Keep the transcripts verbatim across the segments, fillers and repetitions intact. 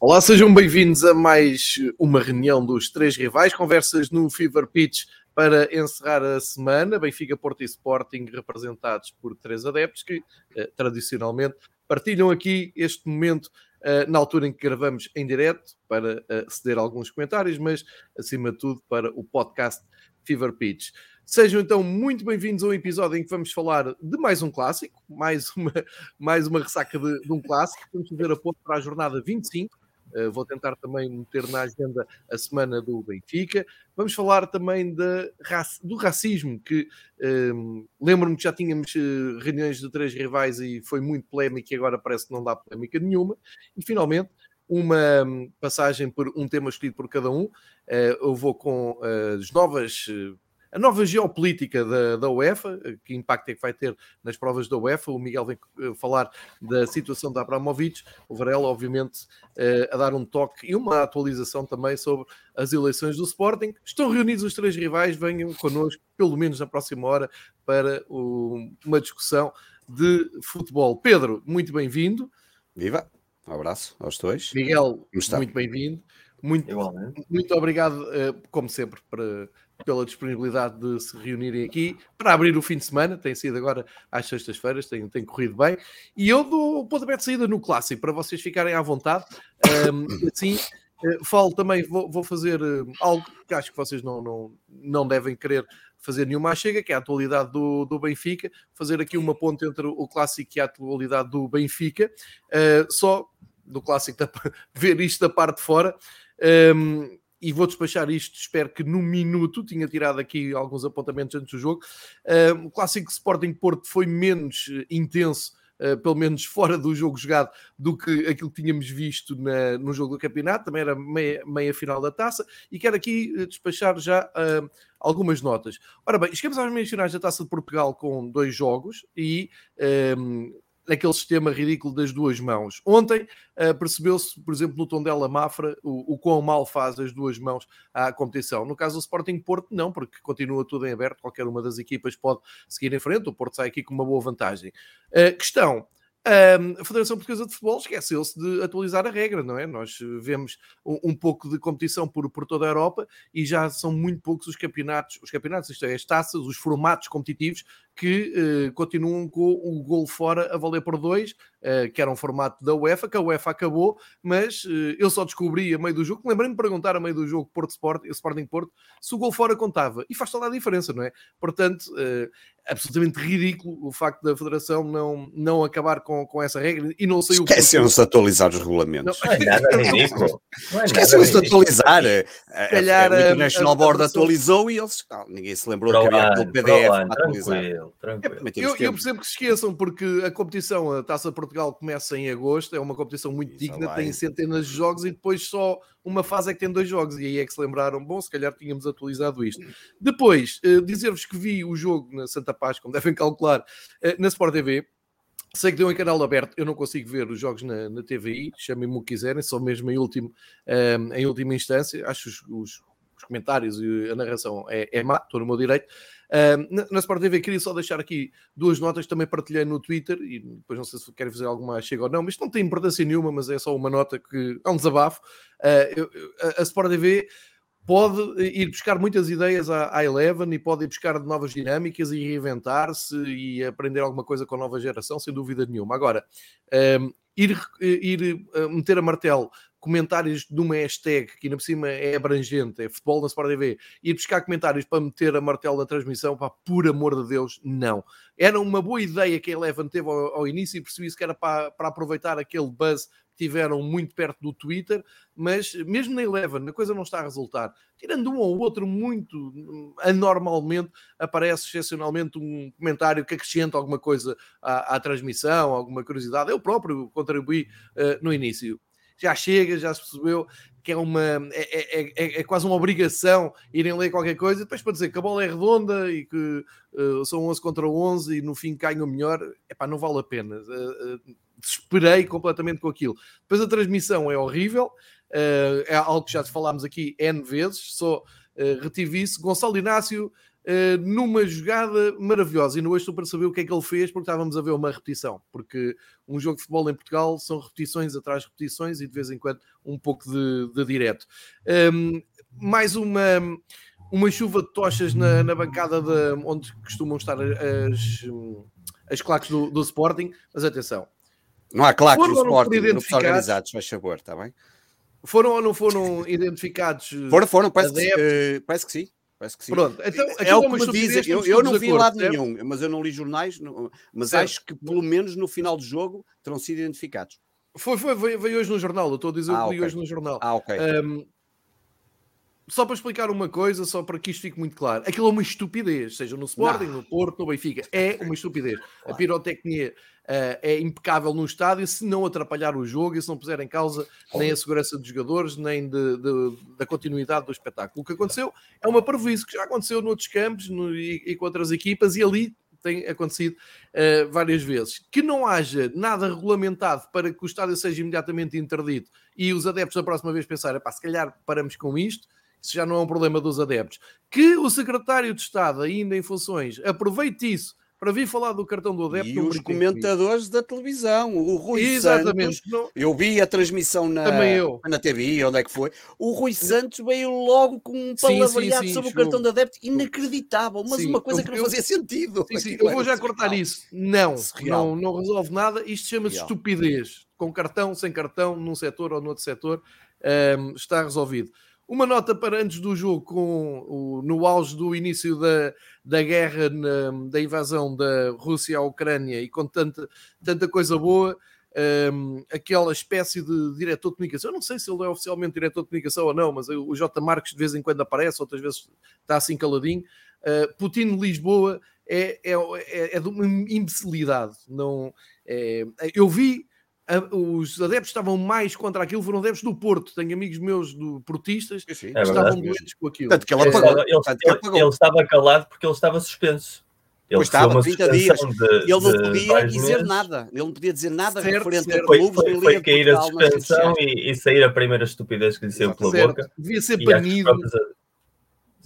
Olá, sejam bem-vindos a mais uma reunião dos três rivais, conversas no Fever Pitch para encerrar a semana. Benfica, Porto e Sporting representados por três adeptos que, eh, tradicionalmente, partilham aqui este momento eh, na altura em que gravamos em direto para eh, ceder alguns comentários, mas, acima de tudo, para o podcast Fever Pitch. Sejam então muito bem-vindos a um episódio em que vamos falar de mais um clássico, mais uma, mais uma ressaca de, de um clássico. Vamos fazer a ponte para a jornada vinte e cinco. Uh, vou tentar também meter na agenda a semana do Benfica. Vamos falar também de, do racismo, que um, lembro-me que já tínhamos uh, reuniões de três rivais e foi muito polémico e agora parece que não dá polémica nenhuma. E finalmente, uma um, passagem por um tema escolhido por cada um. Uh, eu vou com uh, as novas... Uh, A nova geopolítica da, da UEFA, que impacto é que vai ter nas provas da UEFA? O Miguel vem falar da situação da Abramovich, o Varela, obviamente, a dar um toque e uma atualização também sobre as eleições do Sporting. Estão reunidos os três rivais, venham connosco, pelo menos na próxima hora, para o, uma discussão de futebol. Pedro, muito bem-vindo. Viva! Um abraço aos dois. Miguel, muito bem-vindo. Muito, muito obrigado, como sempre, para... pela disponibilidade de se reunirem aqui para abrir o fim de semana, tem sido agora às sextas-feiras, tem, tem corrido bem, e eu dou o pontapé de saída no clássico para vocês ficarem à vontade. Um, assim, falo também, vou, vou fazer algo que acho que vocês não, não, não devem querer fazer nenhuma chega, que é a atualidade do, do Benfica, fazer aqui uma ponte entre o clássico e a atualidade do Benfica, uh, só do clássico, da, ver isto da parte de fora. Um, E vou despachar isto, espero que num minuto. Tinha tirado aqui alguns apontamentos antes do jogo. Uh, o clássico Sporting Porto foi menos intenso, uh, pelo menos fora do jogo jogado, do que aquilo que tínhamos visto na, no jogo do campeonato. Também era meia, meia final da taça. E quero aqui despachar já uh, algumas notas. Ora bem, chegamos às meias finais da Taça de Portugal com dois jogos e... Um, naquele sistema ridículo das duas mãos. Ontem uh, percebeu-se, por exemplo, no Tondela Mafra, o, o quão mal faz as duas mãos à competição. No caso do Sporting Porto, não, porque continua tudo em aberto, qualquer uma das equipas pode seguir em frente, o Porto sai aqui com uma boa vantagem. Uh, questão, uh, a Federação Portuguesa de Futebol esqueceu-se de atualizar a regra, não é? Nós vemos um, um pouco de competição por, por toda a Europa e já são muito poucos os campeonatos, os campeonatos, isto é, as taças, os formatos competitivos, que uh, continuam com o golo fora a valer por dois, uh, que era um formato da UEFA, que a UEFA acabou, mas uh, eu só descobri a meio do jogo, lembrei-me de perguntar a meio do jogo Porto Sporting, Sporting Porto, se o golo fora contava, e faz toda a diferença, não é? Portanto, uh, absolutamente ridículo o facto da Federação não, não acabar com, com essa regra, e não sei o que... Esqueceram-se de atualizar os regulamentos. Não, não é nada ridículo. Esqueceram-se de atualizar. Se calhar a International Board atualizou e eles... Não, ninguém se lembrou que havia aquele P D F para atualizar. É, eu, eu percebo que se esqueçam, porque a competição, a Taça de Portugal, começa em agosto, é uma competição muito Isso digna, lá, tem centenas de jogos e depois só uma fase é que tem dois jogos, e aí é que se lembraram, bom, se calhar tínhamos atualizado isto. Depois, eh, dizer-vos que vi o jogo na Santa Paz, como devem calcular, eh, na Sport T V, sei que deu em canal aberto, eu não consigo ver os jogos na, na T V I, chamem-me o que quiserem, só mesmo em, último, eh, em última instância, acho os, os, os comentários e a narração é, é má, estou no meu direito. Uh, na, na Sport T V queria só deixar aqui duas notas, também partilhei no Twitter e depois não sei se quero fazer alguma chega ou não, mas não tem importância nenhuma, mas é só uma nota que é um desabafo. uh, eu, a, a Sport T V pode ir buscar muitas ideias à, à Eleven e pode ir buscar novas dinâmicas e reinventar-se e aprender alguma coisa com a nova geração, sem dúvida nenhuma. Agora, um, ir, ir meter a martelo comentários de uma hashtag, que ainda por cima é abrangente, é futebol na Sport T V, ir buscar comentários para meter a martelo na transmissão, pá, por amor de Deus, não. Era uma boa ideia que a Eleven teve ao, ao início e percebi-se que era para, para aproveitar aquele buzz que tiveram muito perto do Twitter, mas mesmo na Eleven a coisa não está a resultar. Tirando um ou outro, muito anormalmente, aparece excepcionalmente um comentário que acrescenta alguma coisa à, à transmissão, alguma curiosidade. Eu próprio contribuí uh, no início. Já chega, já se percebeu que é, uma, é, é, é, é quase uma obrigação irem ler qualquer coisa, depois para dizer que a bola é redonda e que uh, são onze contra onze e no fim ganham melhor, epá, não vale a pena. Uh, uh, desesperei completamente com aquilo. Depois a transmissão é horrível, uh, é algo que já falámos aqui N vezes, só uh, retive isso. Gonçalo Inácio Uh, numa jogada maravilhosa, e não estou para saber o que é que ele fez, porque estávamos a ver uma repetição, porque um jogo de futebol em Portugal são repetições atrás de repetições e de vez em quando um pouco de, de direto. Um, mais uma, uma chuva de tochas na, na bancada de, onde costumam estar as, as claques do, do Sporting, mas atenção. Não há claques do Sporting, não são organizados, faz favor, está bem? Foram ou não foram identificados? Foram, foram, parece que, uh, parece que sim. Que sim. Pronto, então, é o que me dizem. Eu, eu não vi lado nenhum, mas eu não li jornais, não, mas certo. Acho que pelo menos no final do jogo terão sido identificados. Foi, foi, veio, veio hoje no jornal, eu estou a dizer ah, o que okay. Veio hoje no jornal. Ah, ok. Um, só para explicar uma coisa, só para que isto fique muito claro, aquilo é uma estupidez, seja no Sporting, não. no Porto, no Benfica, é uma estupidez. Claro. A pirotecnia uh, é impecável no estádio, se não atrapalhar o jogo e se não puser em causa nem a segurança dos jogadores, nem de, de, da continuidade do espetáculo. O que aconteceu é uma prejuízo que já aconteceu noutros campos no, e, e com outras equipas, e ali tem acontecido uh, várias vezes. Que não haja nada regulamentado para que o estádio seja imediatamente interdito e os adeptos da próxima vez pensarem, pá, se calhar paramos com isto, isso já não é um problema dos adeptos. Que o secretário de Estado, ainda em funções, aproveite isso para vir falar do cartão do adepto. E os comentadores da televisão, o Rui Exatamente. Santos. Não... Eu vi a transmissão na, na T V I, onde é que foi. O Rui Santos veio logo com um palavreado sim, sim, sim, sobre sim, o cartão do adepto. Inacreditável, mas sim, uma coisa eu, que não fazia eu, sentido. Sim, sim, eu vou já cortar isso. Não, não, não resolve nada. Isto chama-se real. Estupidez. Com cartão, sem cartão, num setor ou noutro setor, um, está resolvido. Uma nota para antes do jogo, com o, no auge do início da, da guerra, na, da invasão da Rússia à Ucrânia e com tanta, tanta coisa boa, um, aquela espécie de diretor de comunicação, eu não sei se ele é oficialmente diretor de comunicação ou não, mas o J. Marques de vez em quando aparece, outras vezes está assim caladinho. Uh, Putin de Lisboa é, é, é, é de uma imbecilidade. Não, é, eu vi... Os adeptos estavam mais contra aquilo, foram adeptos do Porto. Tenho amigos meus do portistas que é estavam doentes com aquilo. Tanto que ele, apagou, ele, tanto que ele, apagou. Ele estava calado porque ele estava suspenso. Ele estava trinta dias. De, ele não podia dizer meses. nada. Ele não podia dizer nada certo, referente certo. a clubes. Foi, foi, foi cair a suspensão e, e sair a primeira estupidez que lhe saiu pela certo. boca. Devia ser banido.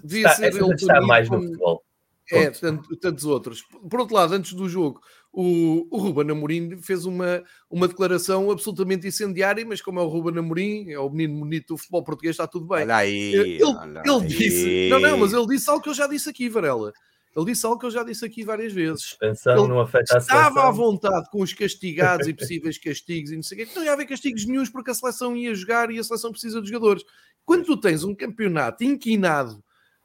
Devia está, ser ele está mais no futebol. É, tanto, tantos outros. Por outro lado, antes do jogo, o, o Ruben Amorim fez uma, uma declaração absolutamente incendiária, mas como é o Ruben Amorim, é o menino bonito do futebol português, está tudo bem. Olha aí, ele, olha ele disse, aí. Não, não, mas ele disse algo que eu já disse aqui, Varela. Ele disse algo que eu já disse aqui várias vezes. Pensando, não afeta a seleção. Estava à vontade com os castigados e possíveis castigos e não sei o quê. Não ia haver castigos nenhuns porque a seleção ia jogar e a seleção precisa de jogadores. Quando tu tens um campeonato inquinado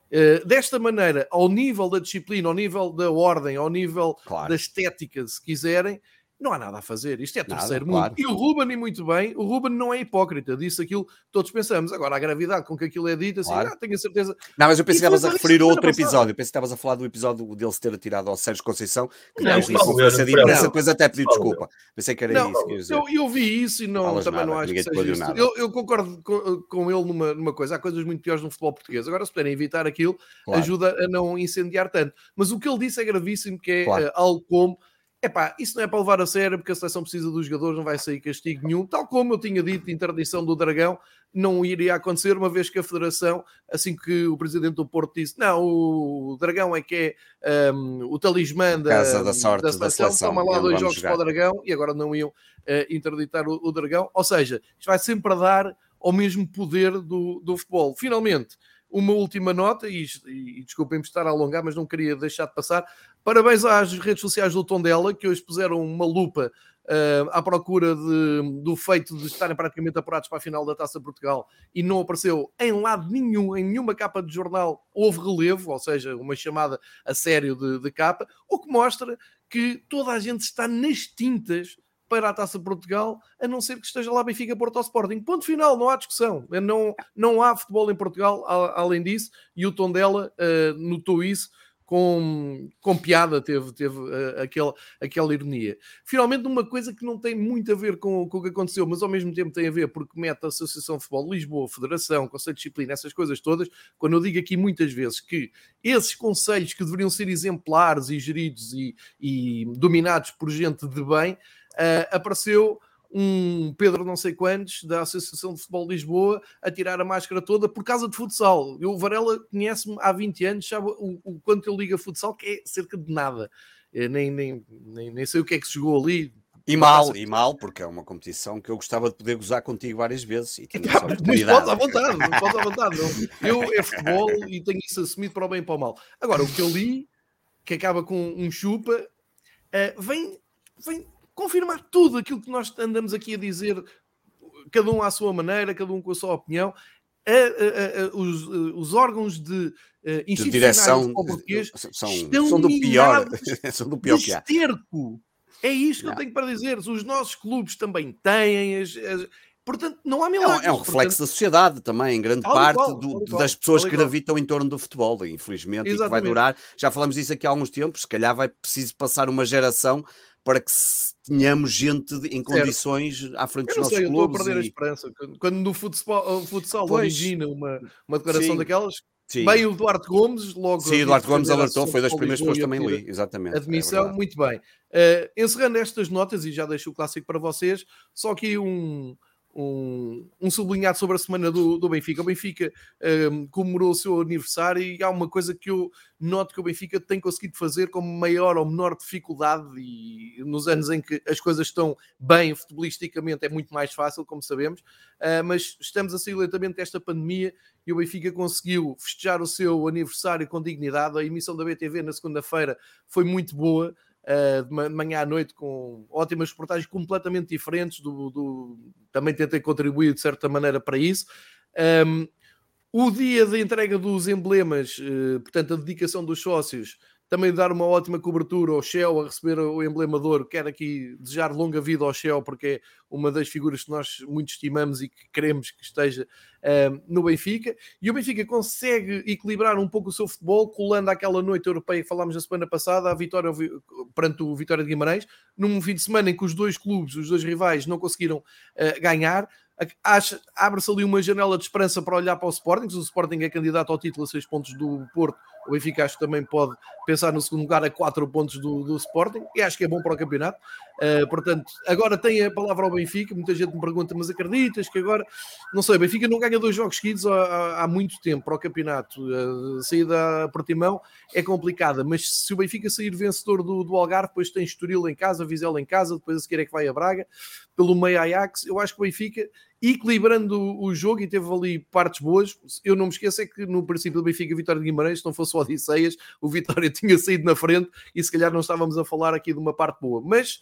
Uh, desta maneira, ao nível da disciplina, ao nível da ordem, ao nível claro. da estética, se quiserem, não há nada a fazer. Isto é terceiro mundo. Claro. E o Ruben, e muito bem, o Ruben não é hipócrita. Disse aquilo, todos pensamos. Agora, a gravidade com que aquilo é dito, assim, claro. ah, tenho a certeza... Não, mas eu pensei que estavas a referir a outro episódio. Eu pensei que estavas a falar do episódio dele se ter atirado ao Sérgio Conceição, que não, não, não, não, de imprensa, depois até pediu desculpa. Pensei que era não, isso. Dizer. Eu, eu vi isso e não, não também nada, não acho que seja isso. Eu, eu concordo com, com ele numa, numa coisa. Há coisas muito piores no futebol português. Agora, se puderem evitar aquilo, claro. ajuda a não incendiar tanto. Mas o que ele disse é gravíssimo, que é claro. uh, algo como... Epá, isso não é para levar a sério, porque a seleção precisa dos jogadores, não vai sair castigo nenhum. Tal como eu tinha dito, interdição do Dragão não iria acontecer, uma vez que a Federação, assim que o Presidente do Porto disse, não, o Dragão é que é um, o talismã da, Casa da, sorte, da seleção, da seleção. Toma lá dois jogos jogar. para o Dragão, e agora não iam uh, interditar o, o Dragão. Ou seja, isto vai sempre a dar ao mesmo poder do, do futebol. Finalmente, uma última nota, e, e desculpem-me estar a alongar, mas não queria deixar de passar. Parabéns às redes sociais do Tondela, que hoje puseram uma lupa uh, à procura de, do feito de estarem praticamente apurados para a final da Taça de Portugal, e não apareceu em lado nenhum, em nenhuma capa de jornal houve relevo, ou seja, uma chamada a sério de, de capa, o que mostra que toda a gente está nas tintas para a Taça de Portugal, a não ser que esteja lá Benfica, Porto ou Sporting. Ponto final, não há discussão. Não, não há futebol em Portugal, a, além disso, e o Tondela uh, notou isso com, com piada, teve, teve uh, aquela, aquela ironia. Finalmente, uma coisa que não tem muito a ver com, com o que aconteceu, mas ao mesmo tempo tem a ver, porque mete a Associação de Futebol de Lisboa, Federação, Conselho de Disciplina, essas coisas todas, quando eu digo aqui muitas vezes que esses conselhos que deveriam ser exemplares e geridos e, e dominados por gente de bem, Uh, apareceu um Pedro não sei quantos da Associação de Futebol de Lisboa a tirar a máscara toda por causa de futsal. Eu, o Varela conhece-me há vinte anos, sabe o, o quanto eu ligo a futsal, que é cerca de nada. Eu nem, nem, nem, nem sei o que é que se jogou ali. E mal, e mal, porque é uma competição que eu gostava de poder gozar contigo várias vezes. E tenho essa oportunidade. Mas pode à vontade, pode à vontade. Não. Eu é futebol e tenho isso assumido para o bem e para o mal. Agora, o que eu li, que acaba com um chupa, uh, vem, vem confirmar tudo aquilo que nós andamos aqui a dizer, cada um à sua maneira, cada um com a sua opinião. A, a, a, os, os órgãos de uh, institucionais português são, são do pior, são do pior que há. Esterco. É isto que não. eu tenho para dizer. Os nossos clubes também têm. As, as... Portanto, não há milagres. É um, é um reflexo portanto... da sociedade também, em grande All parte igual, do, igual, das pessoas que gravitam em torno do futebol, infelizmente, e que vai durar. Já falamos disso aqui há alguns tempos. Se calhar vai preciso passar uma geração para que tenhamos gente em condições certo. à frente dos nossos sei, clubes. Eu estou a perder e... a esperança. Quando no futsal, futsal origina uma, uma declaração Sim. daquelas... Sim. Bem, o Duarte Gomes, logo... Sim, o Duarte Gomes alertou, foi das primeiras pessoas que também li, exatamente. Admissão, é muito bem. Uh, encerrando estas notas, e já deixo o clássico para vocês, só aqui um, um, um sublinhado sobre a semana do, do Benfica. O Benfica uh, comemorou o seu aniversário e há uma coisa que eu noto que o Benfica tem conseguido fazer com maior ou menor dificuldade, e nos anos em que as coisas estão bem futebolisticamente é muito mais fácil, como sabemos, uh, mas estamos a sair lentamente desta pandemia. E o Benfica conseguiu festejar o seu aniversário com dignidade. A emissão da B T V na segunda-feira foi muito boa, de manhã à noite, com ótimas reportagens completamente diferentes. Do, do... Também tentei contribuir, de certa maneira, para isso. Um, o dia da entrega dos emblemas, portanto, a dedicação dos sócios, também dar uma ótima cobertura ao Shell, a receber o emblema de ouro. Quero aqui desejar longa vida ao Shell, porque é uma das figuras que nós muito estimamos e que queremos que esteja uh, no Benfica. E o Benfica consegue equilibrar um pouco o seu futebol, colando aquela noite europeia que falámos na semana passada, a vitória perante o Vitória de Guimarães, num fim de semana em que os dois clubes, os dois rivais, não conseguiram uh, ganhar. Abre-se ali uma janela de esperança para olhar para o Sporting. Se o Sporting é candidato ao título a seis pontos do Porto, o Benfica acho que também pode pensar no segundo lugar a quatro pontos do, do Sporting, e acho que é bom para o campeonato. Uh, portanto, agora tem a palavra ao Benfica. Muita gente me pergunta, mas acreditas que agora... Não sei, o Benfica não ganha dois jogos seguidos há, há muito tempo para o campeonato. A saída a Portimão é complicada, mas se o Benfica sair vencedor do, do Algarve, depois tem Estoril em casa, Vizela em casa, depois a seguir é que vai a Braga, pelo meio Ajax. Eu acho que o Benfica... equilibrando o jogo, e teve ali partes boas. Eu não me esqueço é que no princípio do Benfica Vitória de Guimarães, se não fosse o Odisseias, o Vitória tinha saído na frente e se calhar não estávamos a falar aqui de uma parte boa. Mas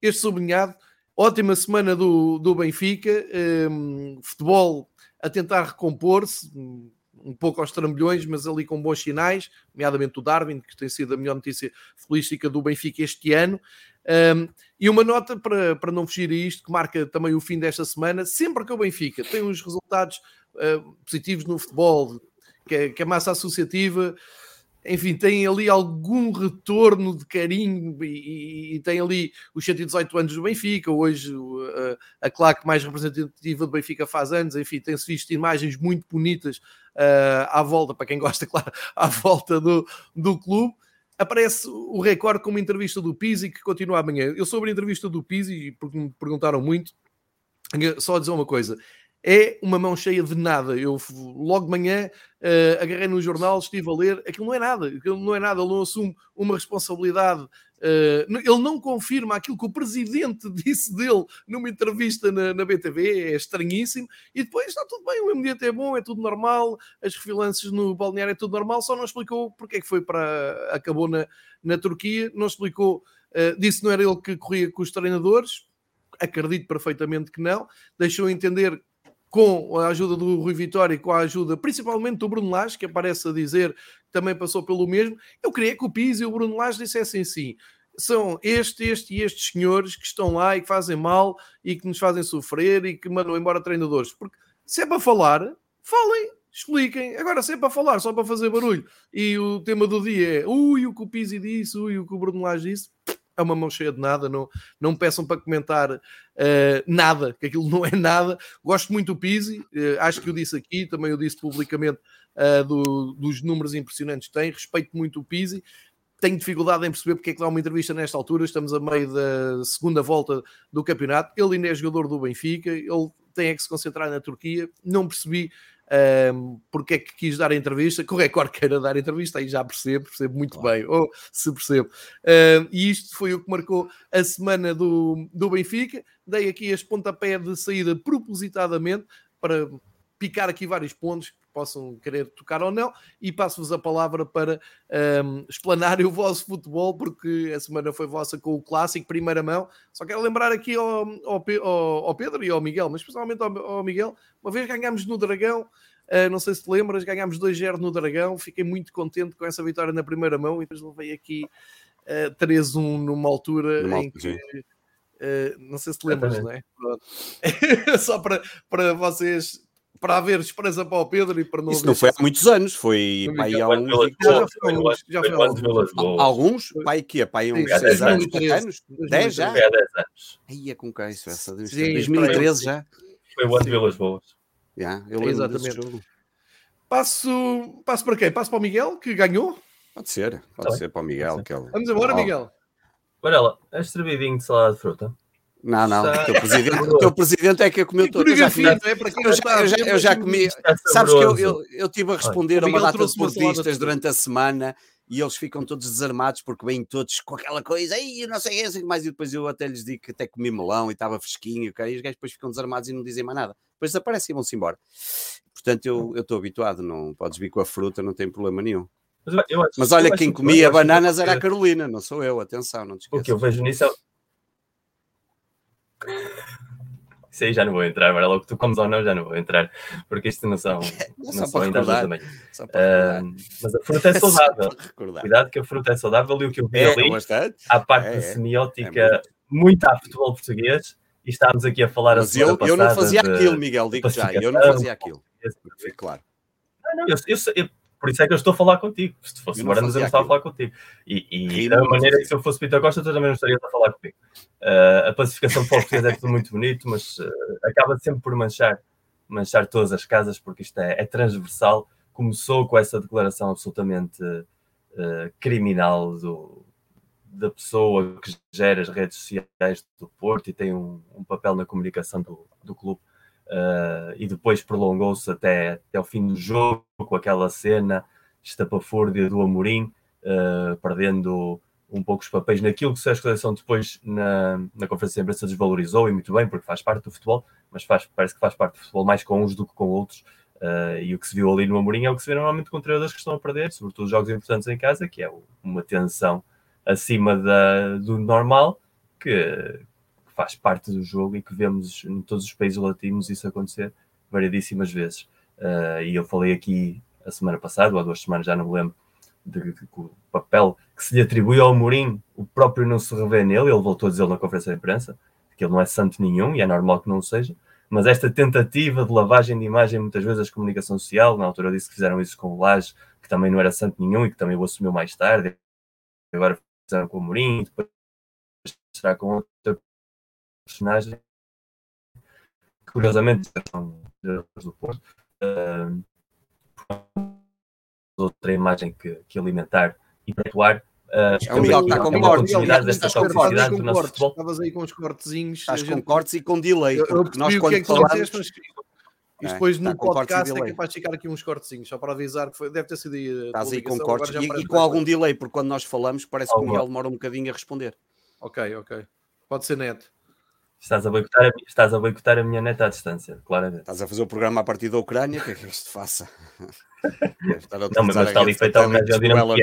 este sublinhado, ótima semana do, do Benfica, um, futebol a tentar recompor-se, um pouco aos trambolhões, mas ali com bons sinais, nomeadamente o Darwin, que tem sido a melhor notícia futbolística do Benfica este ano. Um, e uma nota para, para não fugir a isto, que marca também o fim desta semana: sempre que o Benfica tem uns resultados uh, positivos no futebol, que a, que a massa associativa, enfim, tem ali algum retorno de carinho, e, e, e tem ali os cento e dezoito anos do Benfica, hoje uh, a claque mais representativa do Benfica faz anos, enfim, tem-se visto imagens muito bonitas uh, à volta, para quem gosta, claro, à volta do, do clube. Aparece o Record com uma entrevista do Pizzi, que continua amanhã. Eu, sobre a entrevista do Pizzi, porque me perguntaram muito, só dizer uma coisa: é uma mão cheia de nada. Eu logo de manhã uh, agarrei no jornal, estive a ler, aquilo não é nada, aquilo não é nada, ele não assume uma responsabilidade, uh, ele não confirma aquilo que o presidente disse dele numa entrevista na, na B T V, é estranhíssimo, e depois está tudo bem, o imediato é bom, é tudo normal, as refilances no balneário é tudo normal, só não explicou porque é que foi para, acabou na, na Turquia, não explicou, uh, disse que não era ele que corria com os treinadores, acredito perfeitamente que não, deixou entender, com a ajuda do Rui Vitória e com a ajuda principalmente do Bruno Lages, que aparece a dizer que também passou pelo mesmo. Eu queria que o Pizzi e o Bruno Lages dissessem sim. São este, este e estes senhores que estão lá e que fazem mal e que nos fazem sofrer e que mandam embora treinadores. Porque se é para falar, falem, expliquem. Agora, se é para falar, só para fazer barulho, e o tema do dia é ui, o que o Pizzi disse, ui, o que o Bruno Lages disse, é uma mão cheia de nada, não, não me peçam para comentar uh, nada, que aquilo não é nada. Gosto muito do Pizzi, uh, acho que eu disse aqui, também eu disse publicamente uh, do, dos números impressionantes que tem, respeito muito o Pizzi, tenho dificuldade em perceber porque é que dá uma entrevista nesta altura, estamos a meio da segunda volta do campeonato, ele ainda é jogador do Benfica, ele tem é que se concentrar na Turquia, não percebi um, porque é que quis dar a entrevista, que o Record queira dar a entrevista, aí já percebo, percebo muito claro. Bem, ou se percebo. Um, e isto foi o que marcou a semana do, do Benfica, dei aqui este pontapé de saída propositadamente para picar aqui vários pontos, possam querer tocar ou não, e passo-vos a palavra para um, explanar o vosso futebol, porque a semana foi vossa com o Clássico, primeira mão. Só quero lembrar aqui ao, ao, ao Pedro e ao Miguel, mas especialmente ao, ao Miguel, uma vez ganhámos no Dragão, uh, não sei se te lembras, ganhámos dois a zero no Dragão, fiquei muito contente com essa vitória na primeira mão, e depois levei aqui uh, três a um numa altura não, em que... Sim. Uh, não sei se te lembras, é, não é? Só para, para vocês... para haver esperança para o Pedro e para não... Isso não foi há muitos anos, foi há alguns... Já foi há alguns? Pai que é? Pai há uns seis anos, dez já? Foi há dez anos. Aí é com quem isso? dois mil e treze já? Foi o ano de Vilas Boas. Exatamente. Passo para quem? Passo para o Miguel, que ganhou? Pode ser, pode ser para o Miguel. Vamos embora, Miguel. Bora lá, és servidinho de salada de fruta. Não, não, o teu presidente, o teu presidente é que eu comeu todo. Eu já comi, eu já, eu já, eu já comi. Sabes que eu, eu, eu estive a responder a uma data de portistas durante a semana e eles ficam todos desarmados porque vêm todos com aquela coisa, aí eu não sei o que mais, e depois eu até lhes digo que até comi melão e estava fresquinho, okay? E os gajos depois ficam desarmados e não dizem mais nada. Depois desaparecem e vão-se embora. Portanto, eu estou habituado, não podes vir com a fruta, não tem problema nenhum. Mas, eu acho, mas olha, eu quem comia eu bananas que... era a Carolina, não sou eu, atenção, não te esqueças. O que eu vejo nisso é... Isso aí já não vou entrar, agora logo que tu comes ou não, já não vou entrar, porque isto não são, não só são ainda também. Só uh, mas a fruta é saudável. Cuidado que a fruta é saudável e o que eu vi é, ali, à parte é, da semiótica, é muito a futebol português, e estávamos aqui a falar mas a semana eu, passada. Eu não fazia de, aquilo, Miguel, digo já, eu não fazia aquilo. É claro. Não, não, eu, eu, eu, por isso é que eu estou a falar contigo. Se fosse Moranos, eu não estava a falar contigo. E, e, e da maneira que se eu fosse Peter Costa, tu também não estarias a falar comigo. Uh, a pacificação para o português é tudo muito bonito, mas uh, acaba sempre por manchar, manchar todas as casas, porque isto é, é transversal. Começou com essa declaração absolutamente uh, criminal do, da pessoa que gera as redes sociais do Porto e tem um, um papel na comunicação do, do clube. Uh, e depois prolongou-se até, até o fim do jogo com aquela cena estapafúrdia do Amorim, uh, perdendo um pouco os papéis naquilo que o Sérgio Conceição depois na, na conferência de imprensa desvalorizou, e muito bem, porque faz parte do futebol, mas faz, parece que faz parte do futebol mais com uns do que com outros, uh, e o que se viu ali no Amorim é o que se vê normalmente com treinadores que estão a perder, sobretudo os jogos importantes em casa, que é uma tensão acima da, do normal, que faz parte do jogo e que vemos em todos os países latinos isso acontecer variedíssimas vezes. Uh, e eu falei aqui a semana passada, ou há duas semanas, já não me lembro, de, de, de, o papel que se lhe atribuiu ao Amorim, o próprio não se revê nele, ele voltou a dizer na conferência de imprensa, que ele não é santo nenhum, e é normal que não o seja, mas esta tentativa de lavagem de imagem, muitas vezes, da comunicação social, na altura disse que fizeram isso com o Lages, que também não era santo nenhum e que também o assumiu mais tarde, agora fizeram com o Amorim, depois será com outra personagem, curiosamente são do Porto, uh, outra imagem que, que alimentar e perpetuar uh, é um também, está com é uma continuidade desta toxicidade do nosso futebol. Estavas aí com os cortezinhos, estás gente... com cortes e com delay, eu, eu porque nós quando é falámos mas... é, depois no podcast é capaz de ficar aqui uns cortezinhos, só para avisar que foi... deve ter sido aí, estás aí com cortes e, e com algum delay, porque quando nós falamos parece que o Miguel demora um bocadinho a responder. Ok, ok, pode ser neto. Estás a, boicotar, estás a boicotar a minha neta à distância, claramente. Estás a fazer o programa a partir da Ucrânia, o que é que isto faça? Não, mas está ali feito ao médio dinâmico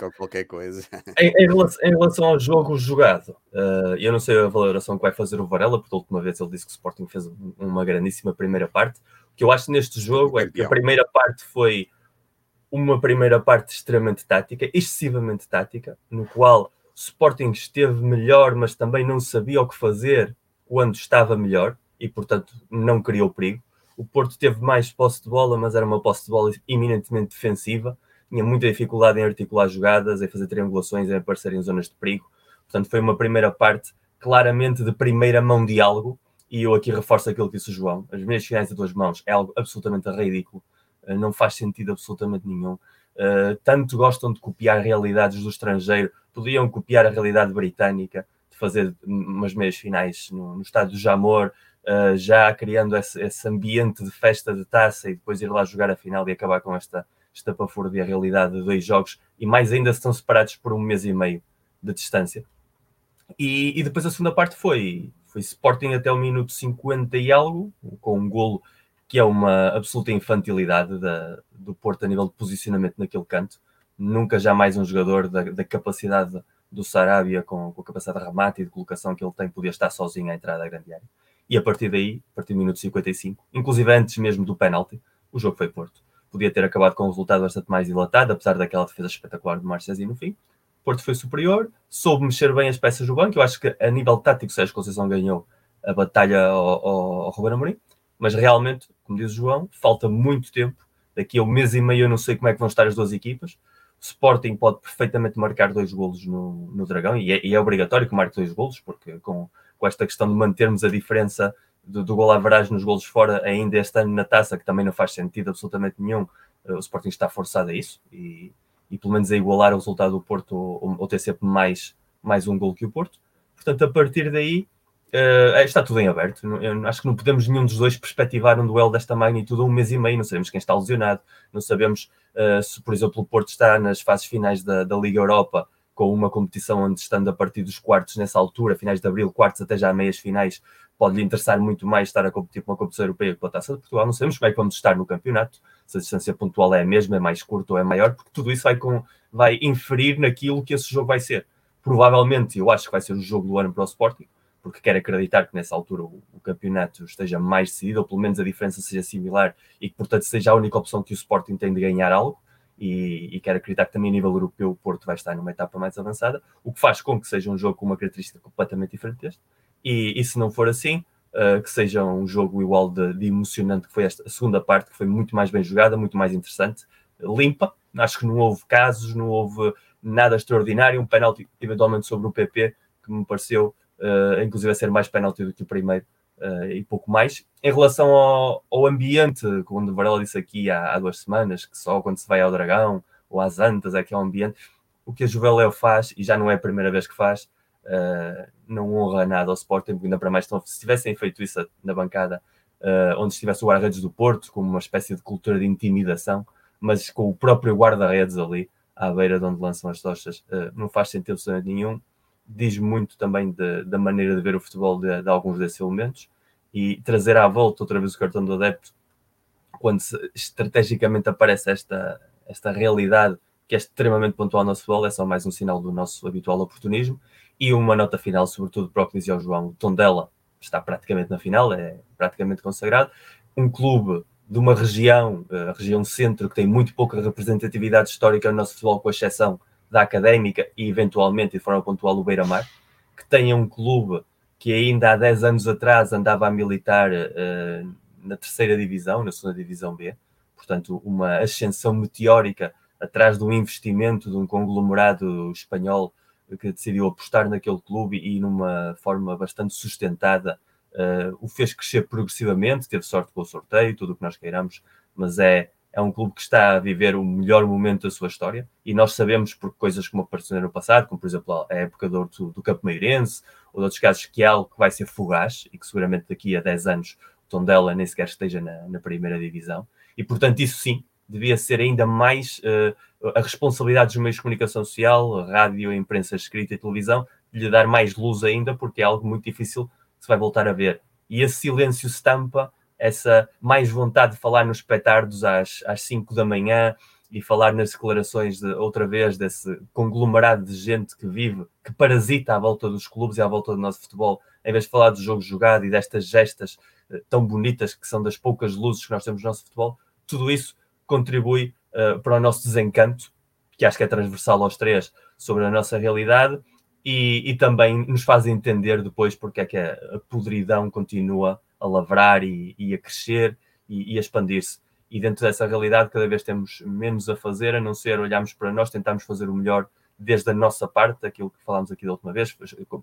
ou qualquer coisa. Em, em, relação, em relação ao jogo jogado, uh, eu não sei a valoração que vai fazer o Varela, porque a última vez ele disse que o Sporting fez uma grandíssima primeira parte. O que eu acho neste jogo é que a primeira parte foi uma primeira parte extremamente tática, excessivamente tática, no qual o Sporting esteve melhor, mas também não sabia o que fazer quando estava melhor, e portanto não criou perigo. O Porto teve mais posse de bola, mas era uma posse de bola eminentemente defensiva, tinha muita dificuldade em articular jogadas, em fazer triangulações, em aparecer em zonas de perigo. Portanto foi uma primeira parte claramente de primeira mão de algo, e eu aqui reforço aquilo que disse o João, as minhas finais de duas mãos é algo absolutamente ridículo, não faz sentido absolutamente nenhum. uh, tanto gostam de copiar realidades do estrangeiro, podiam copiar a realidade britânica, de fazer umas meias finais no, no estádio do Jamor, uh, já criando esse, esse ambiente de festa de taça e depois ir lá jogar a final e acabar com esta estapafúrdia de realidade de dois jogos, e mais ainda estão separados por um mês e meio de distância. E, e depois a segunda parte foi, foi Sporting até o minuto cinquenta e algo, com um golo que é uma absoluta infantilidade da, do Porto a nível de posicionamento naquele canto. Nunca jamais um jogador da, da capacidade do Sarabia, com, com a capacidade de remate e de colocação que ele tem, podia estar sozinho à entrada da grande área. E a partir daí, a partir do minuto cinquenta e cinco, inclusive antes mesmo do penalti, o jogo foi Porto. Podia ter acabado com um resultado bastante mais dilatado, apesar daquela defesa espetacular do Marchezinho no fim. Porto foi superior, soube mexer bem as peças do banco. Eu acho que a nível tático Sérgio Conceição ganhou a batalha ao, ao, ao Ruben Amorim, mas realmente, como diz o João, falta muito tempo. Daqui a um mês e meio eu não sei como é que vão estar as duas equipas. O Sporting pode perfeitamente marcar dois golos no, no Dragão, e é, e é obrigatório que marque dois golos, porque com, com esta questão de mantermos a diferença do, do gol à veragem nos golos fora ainda este ano na taça, que também não faz sentido absolutamente nenhum, o Sporting está forçado a isso, e... e pelo menos a igualar o resultado do Porto, ou, ou ter sempre mais, mais um golo que o Porto. Portanto, a partir daí, uh, está tudo em aberto. Eu acho que não podemos nenhum dos dois perspectivar um duelo desta magnitude a um mês e meio. Não sabemos quem está lesionado, não sabemos uh, se, por exemplo, o Porto está nas fases finais da, da Liga Europa, com uma competição onde, estando a partir dos quartos nessa altura, finais de abril, quartos até já meias finais, pode-lhe interessar muito mais estar a competir com uma competição europeia que com a Taça de Portugal. Não sabemos como é que vamos estar no campeonato, se a distância pontual é a mesma, é mais curta ou é maior, porque tudo isso vai, com, vai inferir naquilo que esse jogo vai ser. Provavelmente, eu acho que vai ser o jogo do ano para o Sporting, porque quero acreditar que nessa altura o, o campeonato esteja mais decidido, ou pelo menos a diferença seja similar, e que, portanto, seja a única opção que o Sporting tem de ganhar algo. E, e quero acreditar que também a nível europeu o Porto vai estar numa etapa mais avançada, o que faz com que seja um jogo com uma característica completamente diferente deste, e, e se não for assim, uh, que seja um jogo igual de, de emocionante que foi esta a segunda parte, que foi muito mais bem jogada, muito mais interessante, limpa. Acho que não houve casos, não houve nada extraordinário, um penalti eventualmente sobre o P P, que me pareceu uh, inclusive a ser mais penalti do que o primeiro, uh, e pouco mais. Em relação ao, ao ambiente, quando o Varela disse aqui há, há duas semanas, que só quando se vai ao Dragão ou às Antas é que é um ambiente, o que a Juve Leo faz, e já não é a primeira vez que faz, uh, não honra nada ao Sporting, ainda para mais, então, se tivessem feito isso na bancada, uh, onde estivesse o guarda-redes do Porto, como uma espécie de cultura de intimidação, mas com o próprio guarda-redes ali, à beira de onde lançam as tochas, uh, não faz sentido nenhum. Diz muito também de, da maneira de ver o futebol de, de alguns desses elementos, e trazer à volta outra vez o cartão do adepto, quando se, estrategicamente aparece esta, esta realidade que é extremamente pontual no nosso futebol, é só mais um sinal do nosso habitual oportunismo. E uma nota final, sobretudo para o que dizia o João, o Tondela está praticamente na final, é praticamente consagrado, um clube de uma região, a região centro, que tem muito pouca representatividade histórica no nosso futebol, com exceção da Académica e eventualmente, de forma pontual, o Beira-Mar, que tenha um clube que ainda há dez anos atrás andava a militar uh, na terceira divisão, na segunda divisão B, portanto uma ascensão meteórica atrás de um investimento de um conglomerado espanhol que decidiu apostar naquele clube e numa forma bastante sustentada uh, o fez crescer progressivamente, teve sorte com o sorteio, tudo o que nós queiramos, mas é, é um clube que está a viver o melhor momento da sua história, e nós sabemos por coisas como apareceram no passado, como por exemplo a época do, do Campo Meirense, ou de outros casos, que é algo que vai ser fugaz e que seguramente daqui a dez anos o Tondela nem sequer esteja na, na primeira divisão. E portanto isso sim, devia ser ainda mais uh, a responsabilidade dos meios de comunicação social, rádio, imprensa escrita e televisão, de lhe dar mais luz ainda, porque é algo muito difícil que se vai voltar a ver. E esse silêncio estampa essa mais vontade de falar nos petardos às, às cinco da manhã e falar nas declarações, de, outra vez, desse conglomerado de gente que vive, que parasita à volta dos clubes e à volta do nosso futebol, em vez de falar do jogo jogado e destas gestas eh, tão bonitas, que são das poucas luzes que nós temos no nosso futebol. Tudo isso contribui eh, para o nosso desencanto, que acho que é transversal aos três, sobre a nossa realidade, e, e também nos faz entender depois porque é que a, a podridão continua a lavrar e, e a crescer e, e a expandir-se. E dentro dessa realidade cada vez temos menos a fazer, a não ser olharmos para nós, tentarmos fazer o melhor desde a nossa parte, aquilo que falámos aqui da última vez,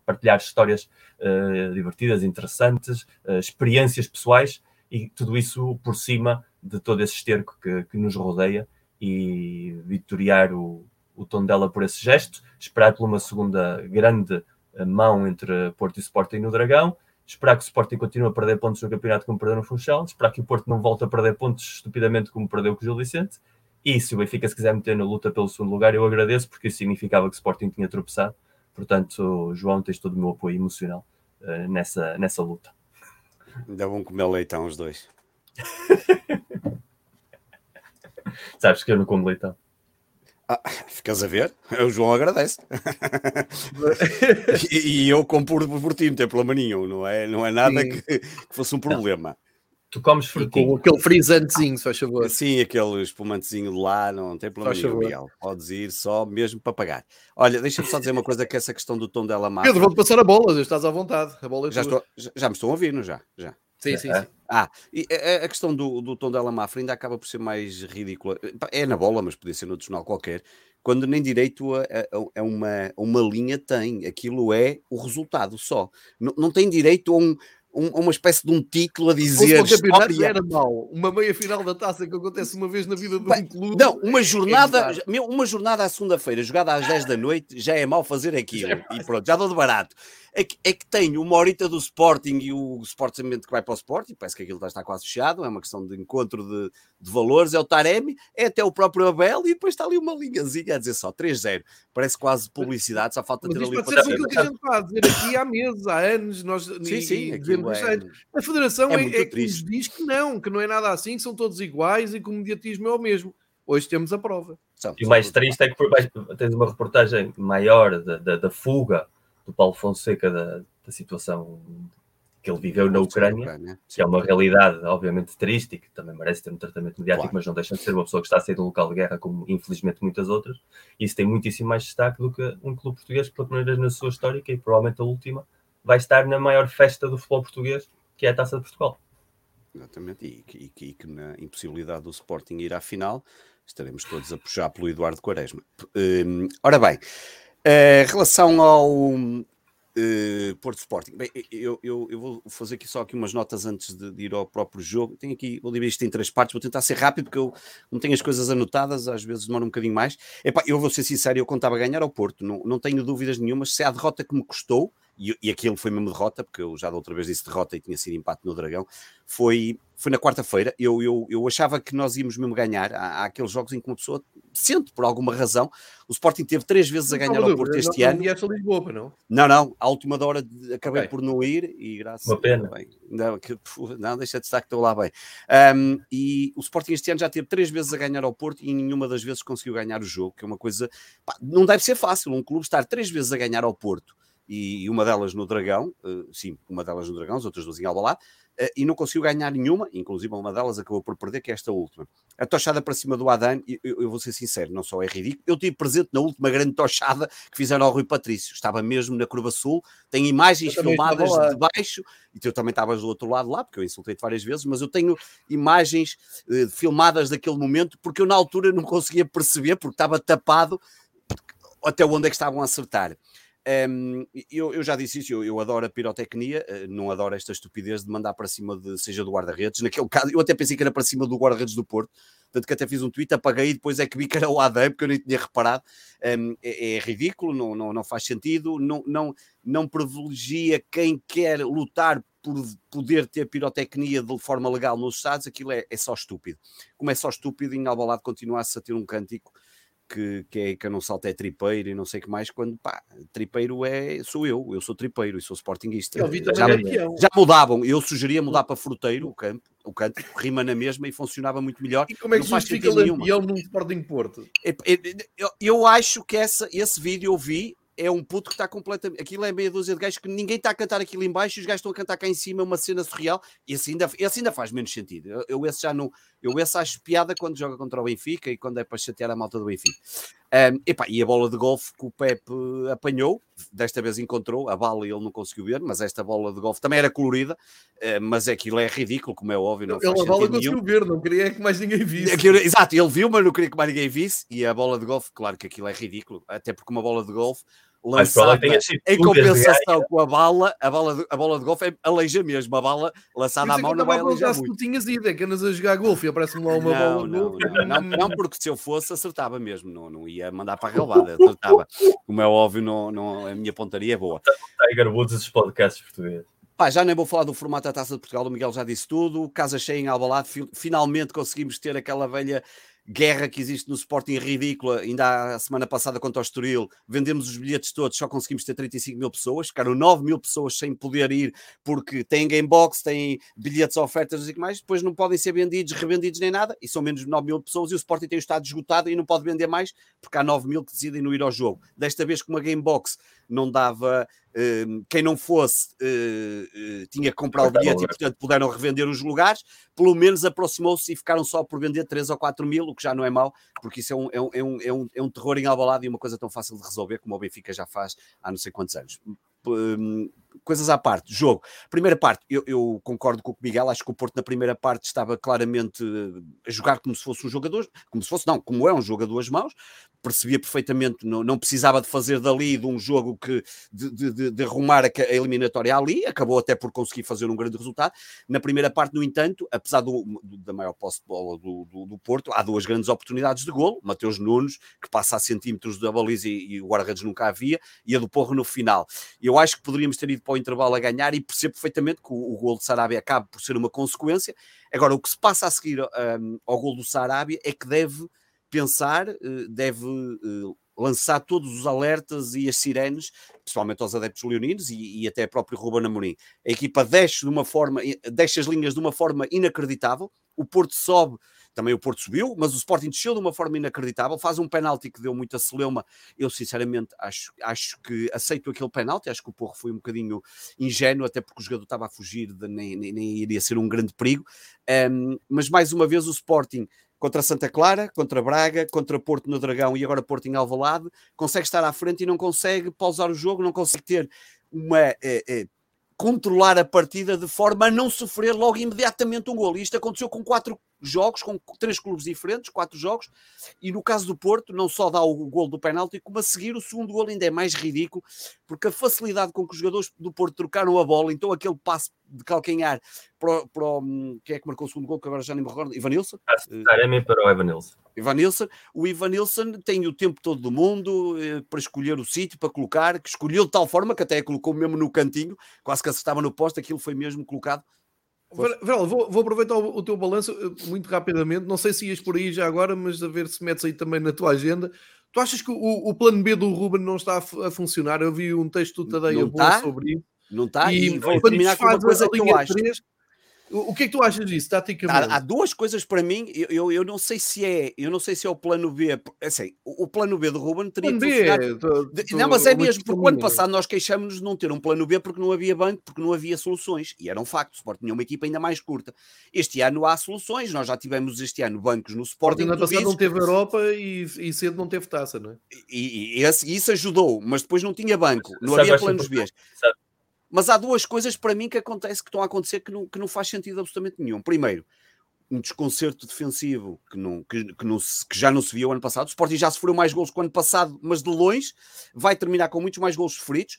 partilhar histórias uh, divertidas, interessantes, uh, experiências pessoais, e tudo isso por cima de todo esse esterco que, que nos rodeia e vitoriar o, o Tondela por esse gesto, esperar por uma segunda grande mão entre Porto e Sporting no Dragão, esperar que o Sporting continue a perder pontos no campeonato como perdeu no Funchal, esperar que o Porto não volte a perder pontos estupidamente como perdeu com o Gil Vicente, e se o Benfica se quiser meter na luta pelo segundo lugar, eu agradeço, porque isso significava que o Sporting tinha tropeçado. Portanto, João, tens todo o meu apoio emocional uh, nessa, nessa luta. Ainda vão comer leitão os dois. Sabes que eu não como leitão. Ah, ficas a ver? O João agradece. e, e eu como por, por ti, não tem problema nenhum. Não é, não é nada que, que fosse um problema. Não. Tu comes frutinho. Com aquele frisantezinho, se faz favor. Sim, aquele espumantezinho de lá, não tem problema nenhum, Miguel. Podes ir só mesmo para pagar. Olha, deixa-me só dizer uma coisa, que essa questão do Tondela Mafra... Pedro, vou-te passar a bola, já estás à vontade. A bola é já, estou, já, já me estão a ouvir, não já? Já. Sim, sim, sim. Ah, e a, a questão do, do Tondela Mafra ainda acaba por ser mais ridícula. É na bola, mas podia ser no jornal qualquer. Quando nem direito a, a, a, uma, a uma linha tem. Aquilo é o resultado só. N- não tem direito a um... uma espécie de um título a dizer... O campeonato era mau. Uma meia-final da taça que acontece uma vez na vida de um clube... Não, uma jornada, é uma jornada à segunda-feira, jogada às dez da noite, já é mau fazer aquilo. É e pronto, já dou de barato. É que, é que tenho uma horita do Sporting e o Sporting que vai para o Sporting, parece que aquilo está quase fechado, é uma questão de encontro de, de valores, é o Taremi, é até o próprio Abel, e depois está ali uma linhazinha a dizer só três zero. Parece quase publicidade, só falta ter ali... Mas isto pode ser aquilo que a gente faz, dizer aqui há meses, há anos, nós... Sim, sim, aquilo... A federação é, é, é que nos diz que não, que não é nada assim, que são todos iguais e que o mediatismo é o mesmo. Hoje temos a prova. E o mais triste é que por baixo, tens uma reportagem maior da, da, da fuga do Paulo Fonseca da, da situação que ele viveu na Ucrânia, que é uma realidade obviamente triste e que também merece ter um tratamento mediático, claro. Mas não deixa de ser uma pessoa que está a sair de um local de guerra, como infelizmente muitas outras. Isso tem muitíssimo mais destaque do que um clube português que pela primeira vez na sua história, e provavelmente a última, vai estar na maior festa do futebol português, que é a Taça de Portugal. Exatamente, e, e, e que na impossibilidade do Sporting ir à final, estaremos todos a puxar pelo Eduardo Quaresma. Uh, ora bem, em uh, relação ao uh, Porto Sporting, bem, eu, eu, eu vou fazer aqui só aqui umas notas antes de, de ir ao próprio jogo. Tenho aqui, vou dividir isto em três partes, vou tentar ser rápido, porque eu não tenho as coisas anotadas, às vezes demora um bocadinho mais. Epá, eu vou ser sincero, eu contava ganhar ao Porto, não, não tenho dúvidas nenhumas, se é a derrota que me custou, E, e aquilo foi mesmo derrota, porque eu já da outra vez disse derrota e tinha sido empate no Dragão, foi, foi na quarta-feira. Eu, eu, eu achava que nós íamos mesmo ganhar. Há, há aqueles jogos em que uma pessoa sente, por alguma razão. O Sporting teve três vezes a ganhar não, ao Porto não, este não, ano. Não, Lisboa, não? não, não, à última hora de, acabei okay. por não ir e graças a Deus. Não, que, não, deixa de estar que estou lá bem. Um, e o Sporting este ano já teve três vezes a ganhar ao Porto e nenhuma das vezes conseguiu ganhar o jogo, que é uma coisa... Pá, não deve ser fácil um clube estar três vezes a ganhar ao Porto. E uma delas no Dragão, sim, uma delas no Dragão, as outras duas em Alvalade, e não conseguiu ganhar nenhuma, inclusive uma delas acabou por perder, que é esta última. A tochada para cima do Adán, eu, eu vou ser sincero, não só é ridículo, eu estive presente na última grande tochada que fizeram ao Rui Patrício, estava mesmo na Curva Sul, tem imagens filmadas de baixo, e tu também estavas do outro lado lá, porque eu insultei-te várias vezes, mas eu tenho imagens eh, filmadas daquele momento, porque eu na altura não conseguia perceber, porque estava tapado até onde é que estavam a acertar. Um, eu, eu já disse isso, eu, eu adoro a pirotecnia, não adoro esta estupidez de mandar para cima, de, seja do guarda-redes, naquele caso, eu até pensei que era para cima do guarda-redes do Porto, tanto que até fiz um tweet, apaguei e depois é que vi que era o Adem, porque eu nem tinha reparado. Um, é, é ridículo, não, não, não faz sentido, não, não, não privilegia quem quer lutar por poder ter pirotecnia de forma legal nos Estados, aquilo é, é só estúpido. Como é só estúpido, em Alvalade continuar-se a ter um cântico Que, que é que eu não salto é tripeiro e não sei o que mais, quando pá, tripeiro é sou eu, eu sou tripeiro e sou sportinguista. Já, já mudavam, eu sugeria mudar para fruteiro o campo, o canto, rima na mesma e funcionava muito melhor. E como é que não justifica Lampião num Sporting Porto? Eu, eu acho que essa, esse vídeo eu vi, é um puto que está completamente... Aquilo é meia dúzia de gajos que ninguém está a cantar aquilo em baixo e os gajos estão a cantar cá em cima, uma cena surreal. Esse ainda, esse ainda faz menos sentido. Eu, eu esse já não... Eu esse acho piada quando joga contra o Benfica e quando é para chatear a malta do Benfica. Um, epá, e a bola de golfe que o Pepe apanhou, desta vez encontrou, a bala ele não conseguiu ver, mas esta bola de golfe também era colorida, mas aquilo é ridículo, como é óbvio. Não ele faz a bola conseguiu nenhum. ver, não queria que mais ninguém visse. Aquilo, exato, ele viu, mas não queria que mais ninguém visse, e a bola de golfe, claro que aquilo é ridículo, até porque uma bola de golfe lançada em compensação com a bala, a bola de, a bola de golfe é aleija mesmo, a bala lançada à mão não vai alejar muito. Se tu tinhas ideia que andas a jogar golfe e aparece-me lá uma não, bola. Não, não, não, não, porque se eu fosse acertava mesmo, não, não ia mandar para a relvada, acertava. Como é óbvio, não, não, a minha pontaria é boa. Tiger Woods dos podcasts portugueses. Pá, já nem vou falar do formato da Taça de Portugal, o Miguel já disse tudo, casa cheia em Alvalade, finalmente conseguimos ter aquela velha guerra que existe no Sporting ridícula, ainda a semana passada contra o Estoril, vendemos os bilhetes todos, só conseguimos ter trinta e cinco mil pessoas, ficaram nove mil pessoas sem poder ir, porque têm gamebox, têm bilhetes, ofertas e que mais, depois não podem ser vendidos, revendidos nem nada, e são menos de nove mil pessoas, e o Sporting tem o estado esgotado e não pode vender mais, porque há nove mil que decidem não ir ao jogo. Desta vez com uma gamebox não dava... Quem não fosse tinha que comprar o bilhete e, portanto, puderam revender os lugares. Pelo menos aproximou-se e ficaram só por vender três ou quatro mil, o que já não é mau, porque isso é um, é um, é um, é um terror em Alvalade e uma coisa tão fácil de resolver como o Benfica já faz há não sei quantos anos. Coisas à parte, jogo. Primeira parte, eu, eu concordo com o Miguel, acho que o Porto na primeira parte estava claramente a jogar como se fosse um jogador, como se fosse, não, como é um jogo a duas mãos, percebia perfeitamente, não, não precisava de fazer dali de um jogo que, de, de, de, de arrumar a, a eliminatória ali, acabou até por conseguir fazer um grande resultado. Na primeira parte, no entanto, apesar do, do, da maior posse de bola do, do, do Porto, há duas grandes oportunidades de golo, Mateus Nunes, que passa a centímetros da baliza e, e o guarda-redes nunca havia, e a do Porro no final. Eu acho que poderíamos ter ido para o intervalo a ganhar e percebo perfeitamente que o, o golo de Sarabia acaba por ser uma consequência. Agora, o que se passa a seguir um, ao golo do Sarabia é que deve pensar, deve lançar todos os alertas e as sirenes, principalmente aos adeptos leoninos e, e até ao próprio Ruben Amorim. A equipa desce, de uma forma, desce as linhas de uma forma inacreditável, o Porto sobe, também o Porto subiu, mas o Sporting desceu de uma forma inacreditável, faz um penalti que deu muita celeuma. Eu sinceramente acho, acho que aceito aquele penalti, acho que o Porro foi um bocadinho ingênuo, até porque o jogador estava a fugir, de, nem, nem, nem iria ser um grande perigo, um, mas mais uma vez o Sporting contra Santa Clara, contra Braga, contra Porto no Dragão e agora Porto em Alvalade, consegue estar à frente e não consegue pausar o jogo, não consegue ter uma... É, é, controlar a partida de forma a não sofrer logo imediatamente um golo. E isto aconteceu com quatro jogos, com três clubes diferentes, quatro jogos, e no caso do Porto não só dá o golo do penalti, como a seguir o segundo golo ainda é mais ridículo, porque a facilidade com que os jogadores do Porto trocaram a bola, então aquele passo de calcanhar para o, para o quem é que marcou o segundo golo, que agora já nem me recordo, Ivan Ilson? Necessariamente para o Ivan Ilson. Ivan Ilson. O Ivan Ilson tem o tempo todo do mundo para escolher o sítio, para colocar, que escolheu de tal forma que até colocou mesmo no cantinho, quase que acertava no posto, aquilo foi mesmo colocado. Varela, vou, vou aproveitar o, o teu balanço muito rapidamente, não sei se ias por aí já agora, mas a ver se metes aí também na tua agenda. Tu achas que o, o plano B do Ruben não está a, f- a funcionar? Eu vi um texto do Tadeia Boa sobre isso. Não está? E, e vou terminar com uma coisa que eu acho. três, o, o que é que tu achas disso? Taticamente? Há, há duas coisas para mim, eu, eu, eu, não sei se é, eu não sei se é o plano B, assim, o, o plano B do Ruben teria que funcionar. É, tô, tô, não, mas é mesmo, porque o ano passado nós queixámos-nos de não ter um plano B porque não havia banco, porque não havia soluções, e era um facto, o Sporting tinha uma equipa ainda mais curta. Este ano há soluções, nós já tivemos este ano bancos no Sporting. O ano passado não teve Europa e, e cedo não teve taça, não é? E, e, e isso ajudou, mas depois não tinha banco, não sabe, havia planos B. Sabe. Mas há duas coisas para mim que acontece, que estão a acontecer que não, que não faz sentido absolutamente nenhum. Primeiro, um desconcerto defensivo que, não, que, que, não se, que já não se via o ano passado. O Sporting já sofreu mais golos que o ano passado, mas de longe vai terminar com muitos mais golos sofridos.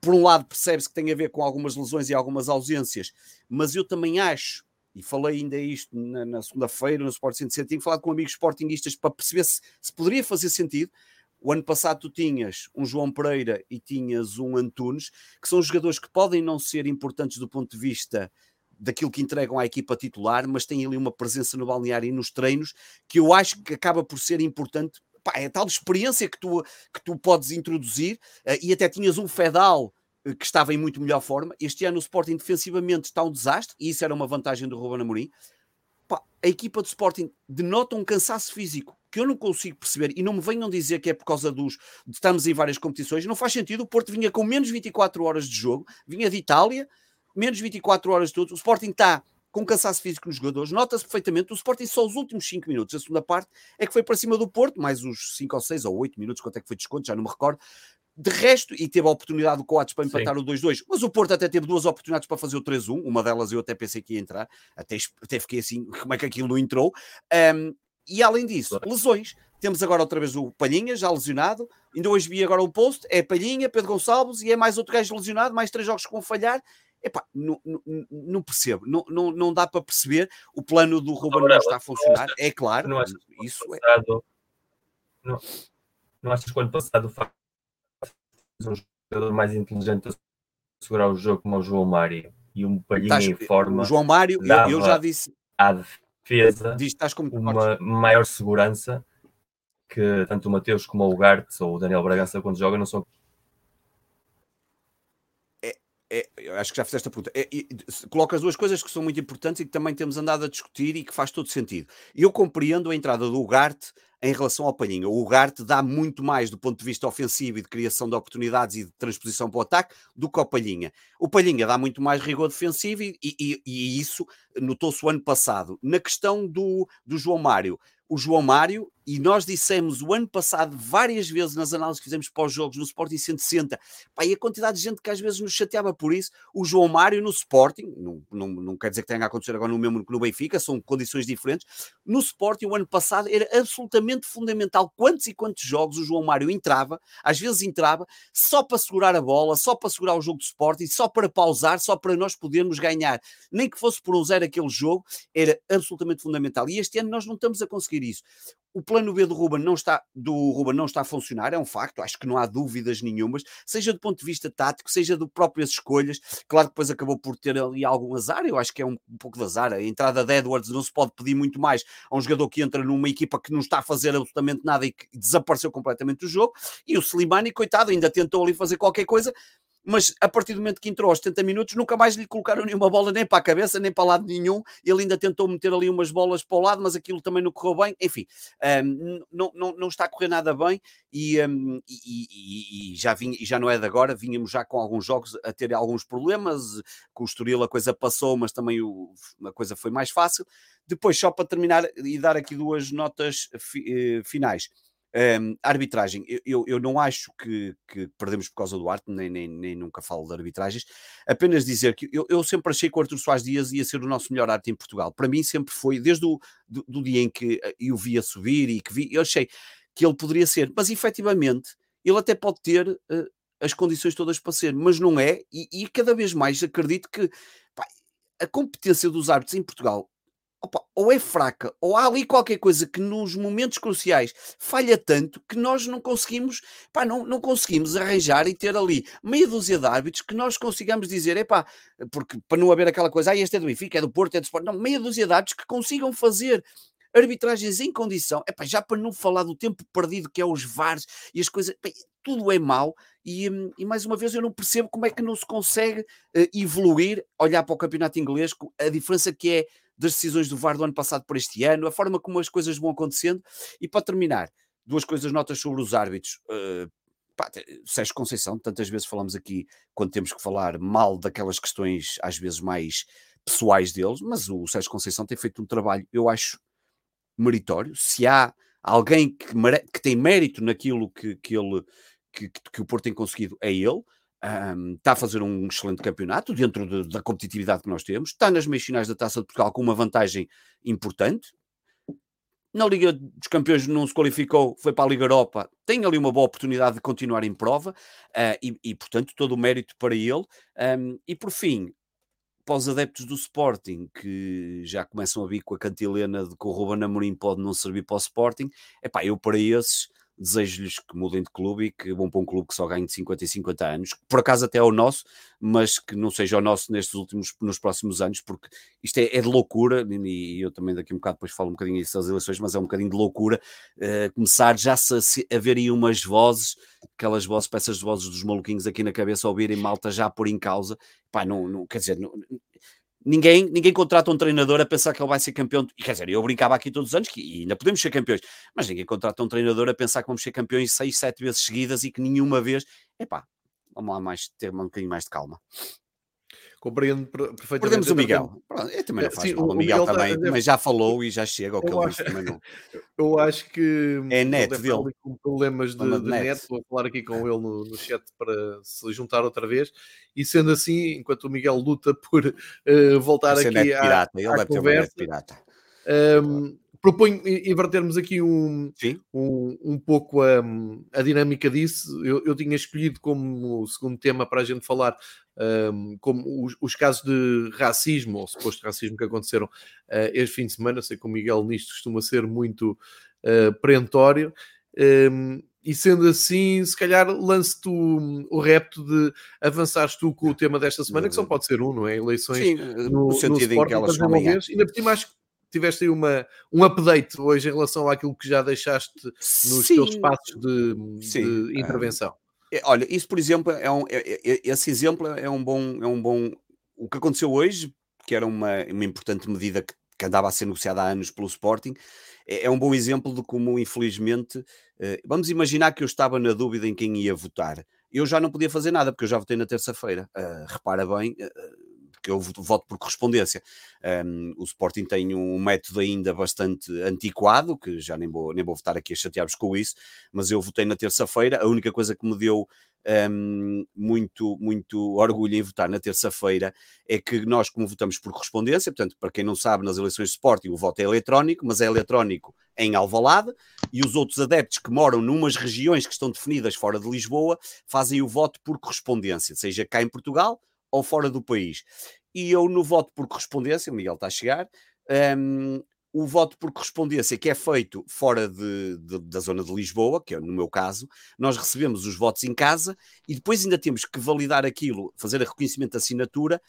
Por um lado percebe-se que tem a ver com algumas lesões e algumas ausências, mas eu também acho, e falei ainda isto na, na segunda-feira no Sport cento e sete, tinha falado com amigos sportinguistas para perceber se, se poderia fazer sentido. O ano passado tu tinhas um João Pereira e tinhas um Antunes, que são jogadores que podem não ser importantes do ponto de vista daquilo que entregam à equipa titular, mas têm ali uma presença no balneário e nos treinos que eu acho que acaba por ser importante. Pá, é tal experiência que tu, que tu podes introduzir, e até tinhas um Fedal que estava em muito melhor forma. Este ano o Sporting defensivamente está um desastre, e isso era uma vantagem do Ruben Amorim. Pá, a equipa do Sporting denota um cansaço físico que eu não consigo perceber, e não me venham dizer que é por causa dos... Estamos em várias competições, não faz sentido. O Porto vinha com menos vinte e quatro horas de jogo, vinha de Itália, menos vinte e quatro horas de tudo. O Sporting está com cansaço físico nos jogadores, nota-se perfeitamente. O Sporting só os últimos cinco minutos, a segunda parte, é que foi para cima do Porto, mais os cinco ou seis ou oito minutos, quanto é que foi de desconto, já não me recordo. De resto, e teve a oportunidade do Coates para empatar Sim. o dois dois, mas o Porto até teve duas oportunidades para fazer o três um, uma delas eu até pensei que ia entrar, até, até fiquei assim, como é que aquilo não entrou? Um, E além disso, lesões. Temos agora outra vez o Palhinha, já lesionado. Ainda hoje vi agora o post. É Palhinha, Pedro Gonçalves e é mais outro gajo lesionado. Mais três jogos que vão falhar. Epá, não, não, não percebo. Não, não, não dá para perceber. O plano do Ruben não, não está a funcionar. É claro. Não achas, isso passado, é. Não, não achas que o ano passado o facto de um jogador mais inteligente a segurar o jogo como o João Mário e um Palhinha estás, em forma... O João Mário, eu, eu já disse... À defesa, diz, estás como uma maior segurança... que tanto o Mateus como o Ugarte ou o Daniel Bragança quando joga não são... É, é, eu acho que já fizeste esta pergunta. É, é, coloca as duas coisas que são muito importantes e que também temos andado a discutir e que faz todo sentido. Eu compreendo a entrada do Ugarte em relação ao Palhinha. O Ugarte dá muito mais do ponto de vista ofensivo e de criação de oportunidades e de transposição para o ataque do que ao Palhinha. O Palhinha dá muito mais rigor defensivo e, e, e isso notou-se o ano passado. Na questão do, do João Mário, o João Mário, e nós dissemos o ano passado várias vezes nas análises que fizemos pós-jogos no Sporting cento e sessenta, pá, e a quantidade de gente que às vezes nos chateava por isso, o João Mário no Sporting, não, não, não quer dizer que tenha a acontecer agora no mesmo que no Benfica, são condições diferentes, no Sporting o ano passado era absolutamente fundamental quantos e quantos jogos o João Mário entrava, às vezes entrava, só para segurar a bola, só para segurar o jogo do Sporting, só para pausar, só para nós podermos ganhar, nem que fosse por um zero aquele jogo, era absolutamente fundamental, e este ano nós não estamos a conseguir isso. O plano B do Ruben não está, do Ruben não está a funcionar, é um facto, acho que não há dúvidas nenhumas, seja do ponto de vista tático, seja do próprias escolhas, claro que depois acabou por ter ali algum azar, eu acho que é um, um pouco de azar, a entrada de Edwards não se pode pedir muito mais a um jogador que entra numa equipa que não está a fazer absolutamente nada e que desapareceu completamente do jogo, e o Slimani, coitado, ainda tentou ali fazer qualquer coisa, mas a partir do momento que entrou aos setenta minutos, nunca mais lhe colocaram nenhuma bola nem para a cabeça, nem para lado nenhum, ele ainda tentou meter ali umas bolas para o lado, mas aquilo também não correu bem, enfim, um, não, não, não está a correr nada bem, e, um, e, e, e já, vinha, já não é de agora, vínhamos já com alguns jogos a ter alguns problemas, com o Estoril a coisa passou, mas também o, a coisa foi mais fácil. Depois, só para terminar e dar aqui duas notas fi, eh, finais, Um, arbitragem, eu, eu, eu não acho que, que perdemos por causa do Arte, nem, nem, nem nunca falo de arbitragens, apenas dizer que eu, eu sempre achei que o Artur Soares Dias ia ser o nosso melhor árbitro em Portugal, para mim sempre foi, desde o do, do dia em que eu vi a subir e que vi, eu achei que ele poderia ser, mas efetivamente ele até pode ter uh, as condições todas para ser, mas não é, e, e cada vez mais acredito que pá, a competência dos árbitros em Portugal Opa, ou é fraca, ou há ali qualquer coisa que nos momentos cruciais falha tanto que nós não conseguimos pá, não, não conseguimos arranjar e ter ali meia dúzia de árbitros que nós consigamos dizer, epá, porque para não haver aquela coisa, ah, este é do Benfica, é do Porto, é do Sport, não, meia dúzia de árbitros que consigam fazer arbitragens em condição, epá, já para não falar do tempo perdido que é os V A Rs e as coisas, epá, tudo é mau e, e mais uma vez eu não percebo como é que não se consegue uh, evoluir, olhar para o campeonato inglês, a diferença que é das decisões do V A R do ano passado para este ano, a forma como as coisas vão acontecendo. E para terminar, duas coisas notas sobre os árbitros. Uh, pá, Sérgio Conceição, tantas vezes falamos aqui, quando temos que falar mal daquelas questões, às vezes mais pessoais deles, mas o Sérgio Conceição tem feito um trabalho, eu acho, meritório. Se há alguém que, mere- que tem mérito naquilo que, que, ele, que, que o Porto tem conseguido, é ele. Um, está a fazer um excelente campeonato dentro de, da competitividade que nós temos, está nas meias finais da Taça de Portugal com uma vantagem importante, na Liga dos Campeões não se qualificou, foi para a Liga Europa, tem ali uma boa oportunidade de continuar em prova uh, e, e portanto todo o mérito para ele. Um, e por fim, para os adeptos do Sporting que já começam a vir com a cantilena de que o Ruben Amorim pode não servir para o Sporting, epá, eu para esses desejo-lhes que mudem de clube e que vão para um clube que só ganhe de cinquenta e cinquenta anos, que por acaso até é o nosso, mas que não seja o nosso nestes últimos, nos próximos anos, porque isto é, é de loucura, e eu também daqui a um bocado depois falo um bocadinho disso das eleições, mas é um bocadinho de loucura uh, começar já a haver aí umas vozes, aquelas vozes, peças de vozes dos maluquinhos aqui na cabeça, ouvirem malta já por em causa, pá, não, não quer dizer... Não, Ninguém, ninguém contrata um treinador a pensar que ele vai ser campeão, e quer dizer, eu brincava aqui todos os anos que e ainda podemos ser campeões, mas ninguém contrata um treinador a pensar que vamos ser campeões seis, sete vezes seguidas e que nenhuma vez, epá, vamos lá mais, ter um bocadinho mais de calma. Compreendo perfeitamente. Perdemos o Miguel. Pronto, eu também não faço mal, o Miguel, Miguel também, deve... mas já falou e já chega ao que eu acho, também não. Eu acho que... É net dele. Com problemas de, de net. net, vou falar aqui com ele no, no chat para se juntar outra vez. E sendo assim, enquanto o Miguel luta por uh, voltar aqui à, pirata. Ele à deve conversa... Ter um net pirata. Um, proponho invertermos aqui um, um, um pouco a, a dinâmica disso. Eu, eu tinha escolhido como segundo tema para a gente falar um, como os, os casos de racismo, ou suposto racismo, que aconteceram uh, este fim de semana. Sei que o Miguel nisto costuma ser muito uh, perentório. Um, E sendo assim, se calhar lance-te o, o repto de avançares tu com o tema desta semana, que só pode ser um, não é? Eleições. Sim, no, no sentido no Sporting, em que elas vão amanhã. Ainda por cima, acho que tiveste aí uma, um update hoje em relação àquilo que já deixaste nos Sim. teus espaços de, de intervenção. É, olha, isso, por exemplo, é um, é, é, esse exemplo é um, bom, é um bom... O que aconteceu hoje, que era uma, uma importante medida que, que andava a ser negociada há anos pelo Sporting, é um bom exemplo de como, infelizmente, vamos imaginar que eu estava na dúvida em quem ia votar. Eu já não podia fazer nada, porque eu já votei na terça-feira. Uh, repara bem, uh, porque eu voto por correspondência. Um, o Sporting tem um método ainda bastante antiquado, que já nem vou, nem vou votar aqui a chatear-vos com isso, mas eu votei na terça-feira. A única coisa que me deu um, muito, muito orgulho em votar na terça-feira é que nós, como votamos por correspondência, portanto, para quem não sabe, nas eleições de Sporting o voto é eletrónico, mas é eletrónico em Alvalade, e os outros adeptos que moram numas regiões que estão definidas fora de Lisboa fazem o voto por correspondência, seja cá em Portugal ou fora do país. E eu, no voto por correspondência, o Miguel está a chegar, um, o voto por correspondência que é feito fora de, de, da zona de Lisboa, que é no meu caso, nós recebemos os votos em casa e depois ainda temos que validar aquilo, fazer o reconhecimento da assinatura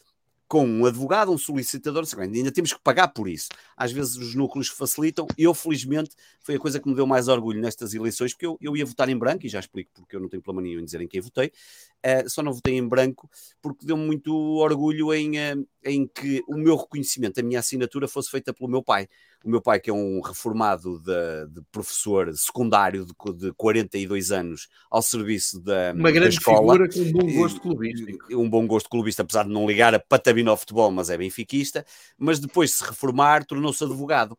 com um advogado, um solicitador, ainda temos que pagar por isso. Às vezes os núcleos facilitam, e eu, felizmente, foi a coisa que me deu mais orgulho nestas eleições, porque eu, eu ia votar em branco, e já explico porque eu não tenho problema nenhum em dizer em quem votei, uh, só não votei em branco, porque deu-me muito orgulho em, uh, em que o meu reconhecimento, a minha assinatura, fosse feita pelo meu pai. O meu pai, que é um reformado de, de professor secundário de, de quarenta e dois anos, ao serviço da, uma grande da escola. Figura com um bom gosto clubista. Um bom gosto clubista, apesar de não ligar a patabina ao futebol, mas é benfiquista. Mas depois de se reformar, tornou-se advogado.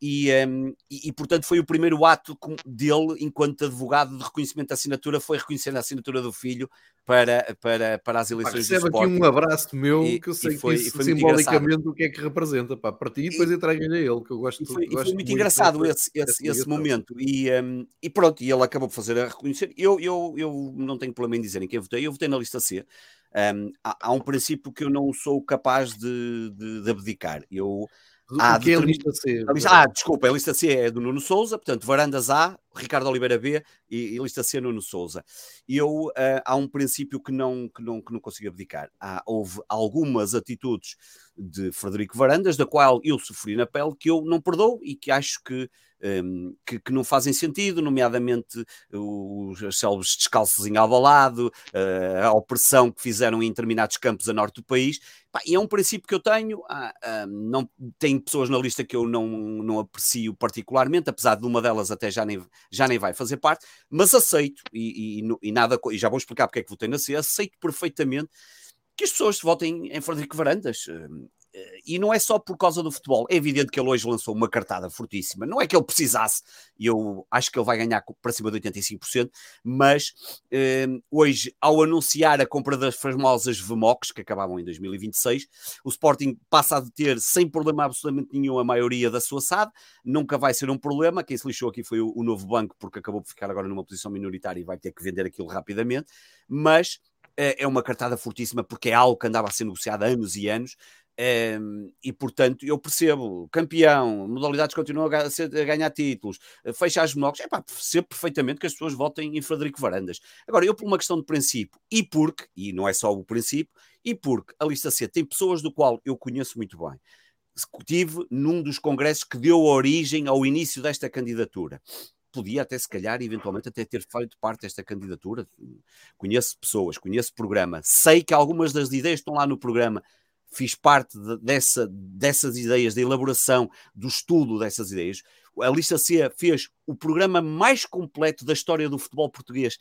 E, um, e, e, portanto, foi o primeiro ato dele, enquanto advogado, de reconhecimento da assinatura, foi reconhecendo a assinatura do filho para, para, para as eleições do Sporting. Recebe aqui um abraço meu, e, que eu sei foi, que isso, simbolicamente, o que é que representa, pá, para ti, e depois entrega-lhe a ele, que eu gosto de... E foi, e foi muito, muito engraçado muito esse, esse, esse momento, e, um, e pronto, e ele acabou por fazer a reconhecer. Eu, eu, eu não tenho problema em dizer em quem votei, eu votei na lista C. Um, há, há um princípio que eu não sou capaz de, de, de abdicar, eu... Ah, que é a lista C? Ah, desculpa, a lista C é do Nuno Sousa, portanto, Varandas A, Ricardo Oliveira B e, e lista C, Nuno Sousa. E eu, uh, há um princípio que não, que não, que não consigo abdicar. Há, houve algumas atitudes de Frederico Varandas, da qual eu sofri na pele, que eu não perdoo e que acho que, um, que, que não fazem sentido, nomeadamente os, os célebres descalços em Alvalade, uh, a opressão que fizeram em determinados campos a norte do país. E é um princípio que eu tenho, ah, ah, não, tem pessoas na lista que eu não, não aprecio particularmente, apesar de uma delas até já nem, já nem vai fazer parte, mas aceito, e, e, e, nada, e já vou explicar porque é que votei na C, aceito perfeitamente que as pessoas votem em Frederico Varandas. E não é só por causa do futebol. É evidente que ele hoje lançou uma cartada fortíssima. Não é que ele precisasse, e eu acho que ele vai ganhar para cima de oitenta e cinco por cento, mas eh, hoje, ao anunciar a compra das famosas V M O Cs, que acabavam em dois mil e vinte e seis, o Sporting passa a deter sem problema absolutamente nenhum a maioria da sua S A D. Nunca vai ser um problema. Quem se lixou aqui foi o, o novo banco, porque acabou por ficar agora numa posição minoritária e vai ter que vender aquilo rapidamente. Mas eh, é uma cartada fortíssima, porque é algo que andava a ser negociado há anos e anos. Um, e portanto eu percebo, campeão, modalidades continuam a, ser, a ganhar títulos, fecha as monocas, é pá, percebo perfeitamente que as pessoas votem em Frederico Varandas. Agora, eu, por uma questão de princípio, e porque, e não é só o princípio, e porque a lista C tem pessoas do qual eu conheço muito bem, tive num dos congressos que deu origem ao início desta candidatura, podia até, se calhar, eventualmente até ter feito parte desta candidatura, conheço pessoas, conheço programa, sei que algumas das ideias estão lá no programa, fiz parte de, dessa, dessas ideias, da elaboração, do estudo dessas ideias. A lista C fez o programa mais completo da história do futebol português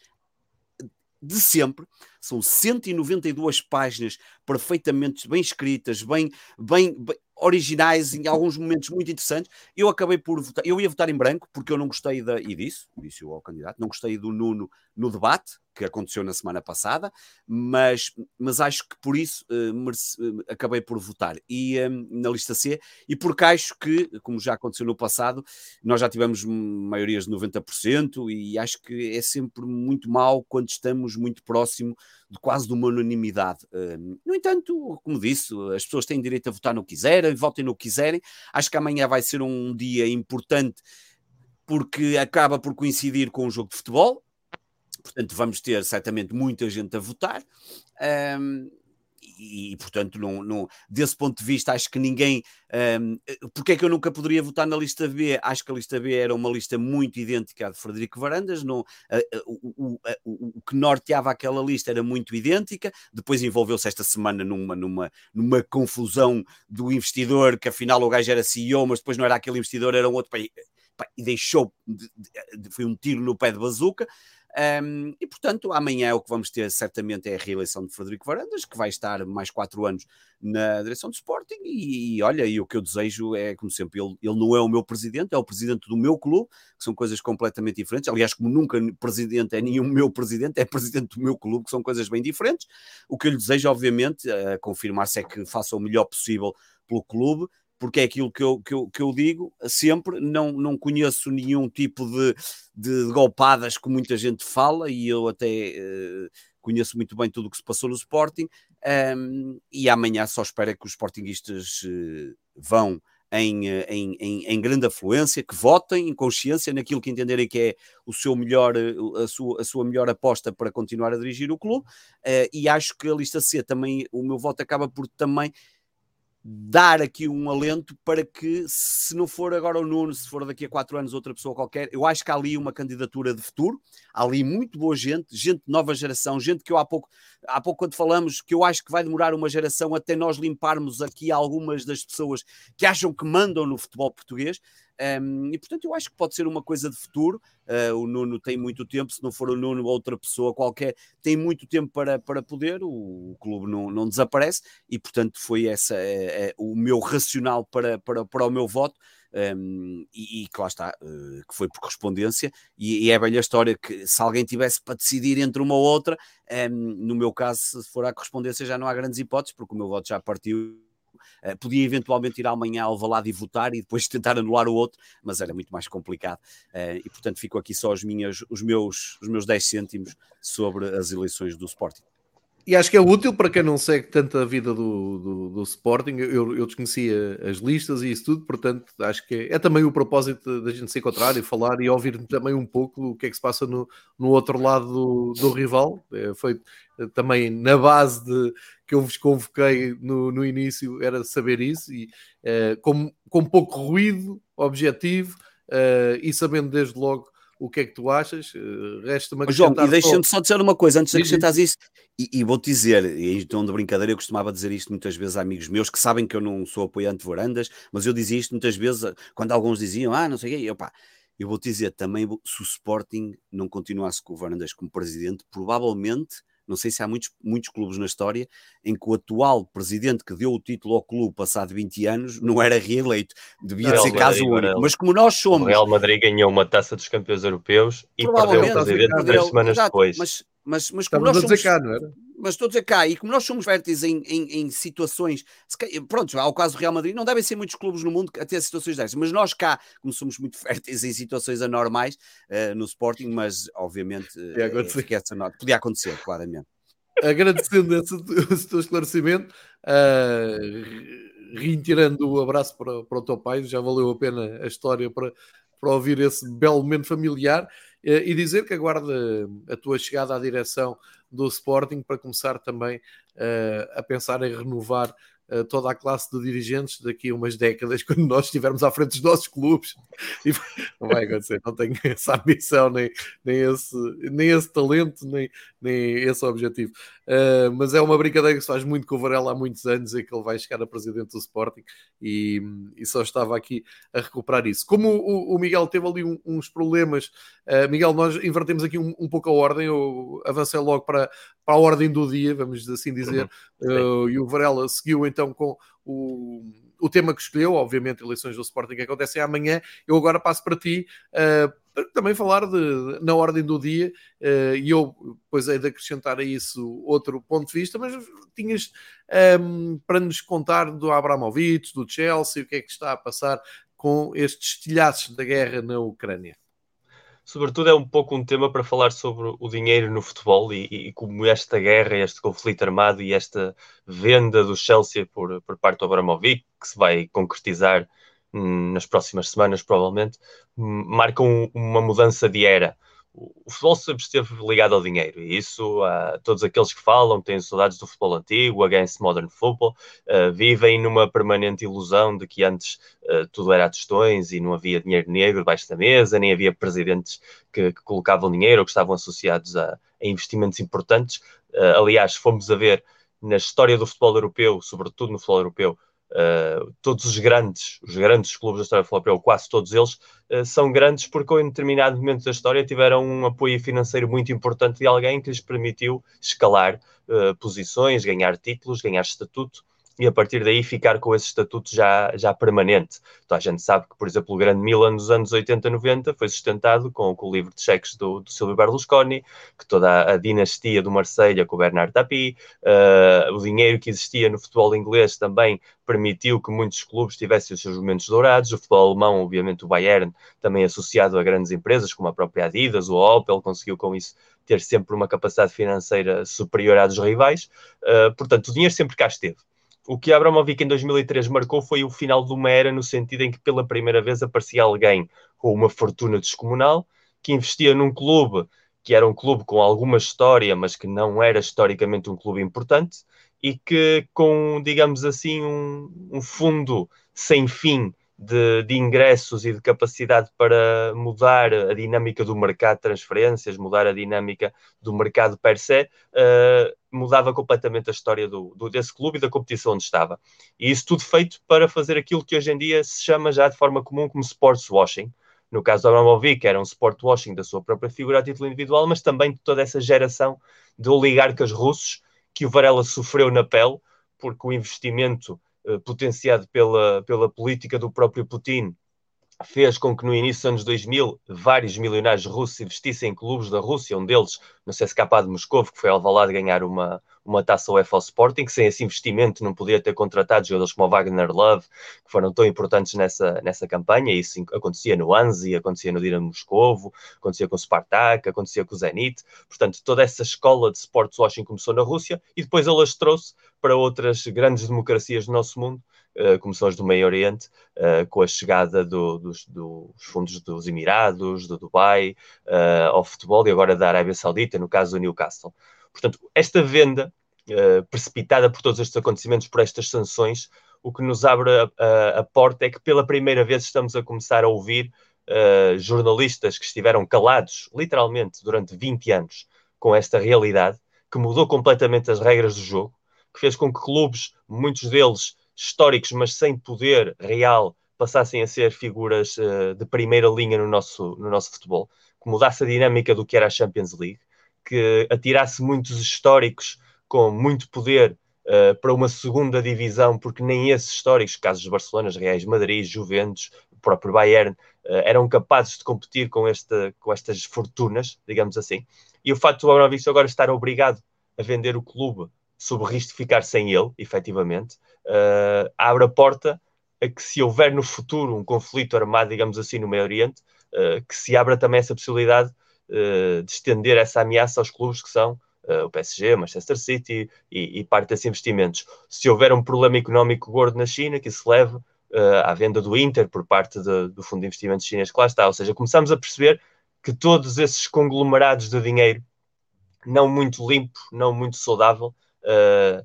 de sempre. São cento e noventa e duas páginas perfeitamente bem escritas, bem, bem, bem originais, em alguns momentos muito interessantes. Eu acabei por votar, eu ia votar em branco, porque eu não gostei da, e disse, disse eu ao candidato, não gostei do Nuno no debate, que aconteceu na semana passada, mas, mas acho que por isso uh, merece, uh, acabei por votar e, um, na lista C, e porque acho que, como já aconteceu no passado, nós já tivemos maiorias de noventa por cento e acho que é sempre muito mau quando estamos muito próximo de quase de uma unanimidade. Uh, no entanto, como disse, as pessoas têm direito a votar no que quiserem, votem no que quiserem. Acho que amanhã vai ser um dia importante porque acaba por coincidir com o jogo de futebol. Portanto, vamos ter certamente muita gente a votar um, e, portanto, não, não, desse ponto de vista, acho que ninguém... Um, porque é que eu nunca poderia votar na lista B? Acho que a lista B era uma lista muito idêntica à de Frederico Varandas, não, a, a, o, a, o, o que norteava aquela lista era muito idêntica, depois envolveu-se esta semana numa, numa, numa confusão do investidor, que afinal o gajo era C E O, mas depois não era aquele investidor, era um outro... E, e deixou... De, de, foi um tiro no pé de bazuca. Um, e portanto amanhã o que vamos ter certamente é a reeleição de Frederico Varandas, que vai estar mais quatro anos na direção do Sporting e, e olha, e o que eu desejo é, como sempre, ele, ele não é o meu presidente, é o presidente do meu clube, que são coisas completamente diferentes. Aliás, como nunca presidente é nenhum meu presidente, é presidente do meu clube, que são coisas bem diferentes. O que eu lhe desejo, obviamente, a confirmar-se é que faça o melhor possível pelo clube, porque é aquilo que eu, que eu, que eu digo sempre, não, não conheço nenhum tipo de, de golpadas que muita gente fala, e eu até eh, conheço muito bem tudo o que se passou no Sporting, um, e amanhã só espero que os sportinguistas eh, vão em, em, em, em grande afluência, que votem em consciência naquilo que entenderem que é o seu melhor, a, sua, a sua melhor aposta para continuar a dirigir o clube, uh, e acho que a lista C também, o meu voto acaba por também dar aqui um alento para que, se não for agora o Nuno, se for daqui a quatro anos outra pessoa qualquer, eu acho que há ali uma candidatura de futuro, há ali muito boa gente, gente de nova geração, gente que eu há pouco, há pouco quando falamos, que eu acho que vai demorar uma geração até nós limparmos aqui algumas das pessoas que acham que mandam no futebol português. Um, e portanto eu acho que pode ser uma coisa de futuro. Uh, o Nuno tem muito tempo, se não for o Nuno, outra pessoa qualquer tem muito tempo para, para poder, o, o clube não, não desaparece e portanto foi essa é, é, o meu racional para, para, para o meu voto. Um, e, e que lá está, uh, que foi por correspondência, e, e é a velha história que se alguém tivesse para decidir entre uma ou outra, um, no meu caso, se for à correspondência já não há grandes hipóteses, porque o meu voto já partiu. Uh, podia eventualmente ir amanhã ao Alvalade e votar e depois tentar anular o outro, mas era muito mais complicado, uh, e portanto fico aqui só os, minhas, os, meus, os meus dez cêntimos sobre as eleições do Sporting. E acho que é útil para quem não segue tanto a vida do, do, do Sporting. Eu, eu desconhecia as listas e isso tudo, portanto acho que é, é também o propósito da gente se encontrar e falar e ouvir também um pouco o que é que se passa no, no outro lado do, do rival. É, foi também na base de, que eu vos convoquei no, no início, era saber isso e é, com, com pouco ruído, objetivo é, e sabendo desde logo o que é que tu achas? Resta-me acrescentar... João, e deixa-me só dizer uma coisa, antes de acrescentares isso, e, e vou-te dizer, e então de brincadeira, eu costumava dizer isto muitas vezes a amigos meus, que sabem que eu não sou apoiante de Varandas, mas eu dizia isto muitas vezes, quando alguns diziam, ah, não sei o quê, eu pá, eu vou-te dizer também, se o Sporting não continuasse com o Varandas como presidente, provavelmente... Não sei se há muitos, muitos clubes na história em que o atual presidente que deu o título ao clube passado vinte anos não era reeleito. Devia Real ser Madrid, caso único. Real. Mas como nós somos... O Real Madrid ganhou uma Taça dos Campeões Europeus e perdeu o presidente três semanas Exato. depois. Mas, mas, mas como nós somos... Cá, não era? Mas estou a dizer cá, e como nós somos vértices em, em, em situações... Pronto, ao caso do Real Madrid, não devem ser muitos clubes no mundo até situações destas, mas nós cá, como somos muito vértices em situações anormais uh, no Sporting, mas obviamente uh, é, é, podia acontecer, claramente. Agradecendo esse, esse teu esclarecimento, uh, retirando o abraço para, para o teu pai, já valeu a pena a história para, para ouvir esse belo momento familiar, uh, e dizer que aguarda a tua chegada à direção do Sporting para começar também uh, a pensar em renovar uh, toda a classe de dirigentes daqui a umas décadas, quando nós estivermos à frente dos nossos clubes. E não vai acontecer, não tenho essa ambição, nem, nem, esse, nem esse talento, nem, nem esse objetivo. Uh, mas é uma brincadeira que se faz muito com o Varela há muitos anos, é que ele vai chegar a presidente do Sporting e, e só estava aqui a recuperar isso. Como o, o Miguel teve ali um, uns problemas, uh, Miguel, nós invertemos aqui um, um pouco a ordem, eu avancei logo para para a ordem do dia, vamos assim dizer, uhum. uh, e o Varela seguiu então com o, o tema que escolheu, obviamente eleições do Sporting que acontecem amanhã. Eu agora passo para ti, uh, também falar de, na ordem do dia, uh, e eu depois hei de acrescentar a isso outro ponto de vista, mas tinhas um, para nos contar do Abramovich, do Chelsea, o que é que está a passar com estes estilhaços da guerra na Ucrânia. Sobretudo é um pouco um tema para falar sobre o dinheiro no futebol e, e como esta guerra, este conflito armado e esta venda do Chelsea por, por parte do Abramovich, que se vai concretizar hum, nas próximas semanas, provavelmente, hum, marca um, uma mudança de era. O futebol sempre esteve ligado ao dinheiro, e isso a uh, todos aqueles que falam, têm saudades do futebol antigo, against modern football, uh, vivem numa permanente ilusão de que antes uh, tudo era a tostões e não havia dinheiro negro debaixo da mesa, nem havia presidentes que, que colocavam dinheiro ou que estavam associados a, a investimentos importantes. Uh, aliás, fomos a ver na história do futebol europeu, sobretudo no futebol europeu, Uh, todos os grandes, os grandes clubes da história do futebol europeu, quase todos eles, uh, são grandes porque em determinado momento da história tiveram um apoio financeiro muito importante de alguém que lhes permitiu escalar uh, posições, ganhar títulos, ganhar estatuto e a partir daí ficar com esse estatuto já, já permanente. Então a gente sabe que, por exemplo, o grande Milan dos anos oitenta, noventa foi sustentado com, com o livro de cheques do, do Silvio Berlusconi, que toda a dinastia do Marselha com o Bernard Tapie, uh, o dinheiro que existia no futebol inglês também permitiu que muitos clubes tivessem os seus momentos dourados. O futebol alemão, obviamente o Bayern, também associado a grandes empresas como a própria Adidas, o Opel, conseguiu com isso ter sempre uma capacidade financeira superior à dos rivais. Uh, portanto, o dinheiro sempre cá esteve. O que Abramovich em dois mil e três marcou foi o final de uma era, no sentido em que pela primeira vez aparecia alguém com uma fortuna descomunal, que investia num clube que era um clube com alguma história, mas que não era historicamente um clube importante, e que com, digamos assim, um, um fundo sem fim de, de ingressos e de capacidade para mudar a dinâmica do mercado de transferências, mudar a dinâmica do mercado per se, uh, mudava completamente a história do, do, desse clube e da competição onde estava. E isso tudo feito para fazer aquilo que hoje em dia se chama já de forma comum como sports washing. No caso do Abramovich, era um sport washing da sua própria figura a título individual, mas também de toda essa geração de oligarcas russos que o Varela sofreu na pele, porque o investimento eh, potenciado pela, pela política do próprio Putin fez com que no início dos anos dois mil vários milionários russos investissem em clubes da Rússia, um deles no C S K A de Moscovo, que foi ao Alvalade ganhar uma, uma taça UEFA ao Sporting, que sem esse investimento não podia ter contratado jogadores como o Wagner Love, que foram tão importantes nessa, nessa campanha. Isso acontecia no Anzi, acontecia no Dinamo Moscovo, acontecia com o Spartak, acontecia com o Zenit. Portanto, toda essa escola de sports washing começou na Rússia e depois alastrou-se para outras grandes democracias do nosso mundo, Uh, como são as do Meio Oriente, uh, com a chegada do, dos, dos fundos dos Emirados, do Dubai, uh, ao futebol e agora da Arábia Saudita, no caso do Newcastle. Portanto, esta venda, uh, precipitada por todos estes acontecimentos, por estas sanções, o que nos abre a, a, a porta é que pela primeira vez estamos a começar a ouvir uh, jornalistas que estiveram calados, literalmente, durante vinte anos, com esta realidade, que mudou completamente as regras do jogo, que fez com que clubes, muitos deles históricos, mas sem poder real, passassem a ser figuras uh, de primeira linha no nosso, no nosso futebol, que mudasse a dinâmica do que era a Champions League, que atirasse muitos históricos com muito poder uh, para uma segunda divisão, porque nem esses históricos, casos de Barcelona, Reais Madrid, Juventus, o próprio Bayern, uh, eram capazes de competir com, este, com estas fortunas, digamos assim. E o facto do Abramovich agora estar obrigado a vender o clube sob risco de ficar sem ele, efetivamente, uh, abre a porta a que, se houver no futuro um conflito armado, digamos assim, no Meio Oriente, uh, que se abra também essa possibilidade uh, de estender essa ameaça aos clubes que são uh, o P S G, Manchester City e, e parte desses investimentos. Se houver um problema económico gordo na China, que se leve uh, à venda do Inter por parte de, do Fundo de Investimentos Chinês, que lá está. Ou seja, começamos a perceber que todos esses conglomerados de dinheiro, não muito limpo, não muito saudável, Uh,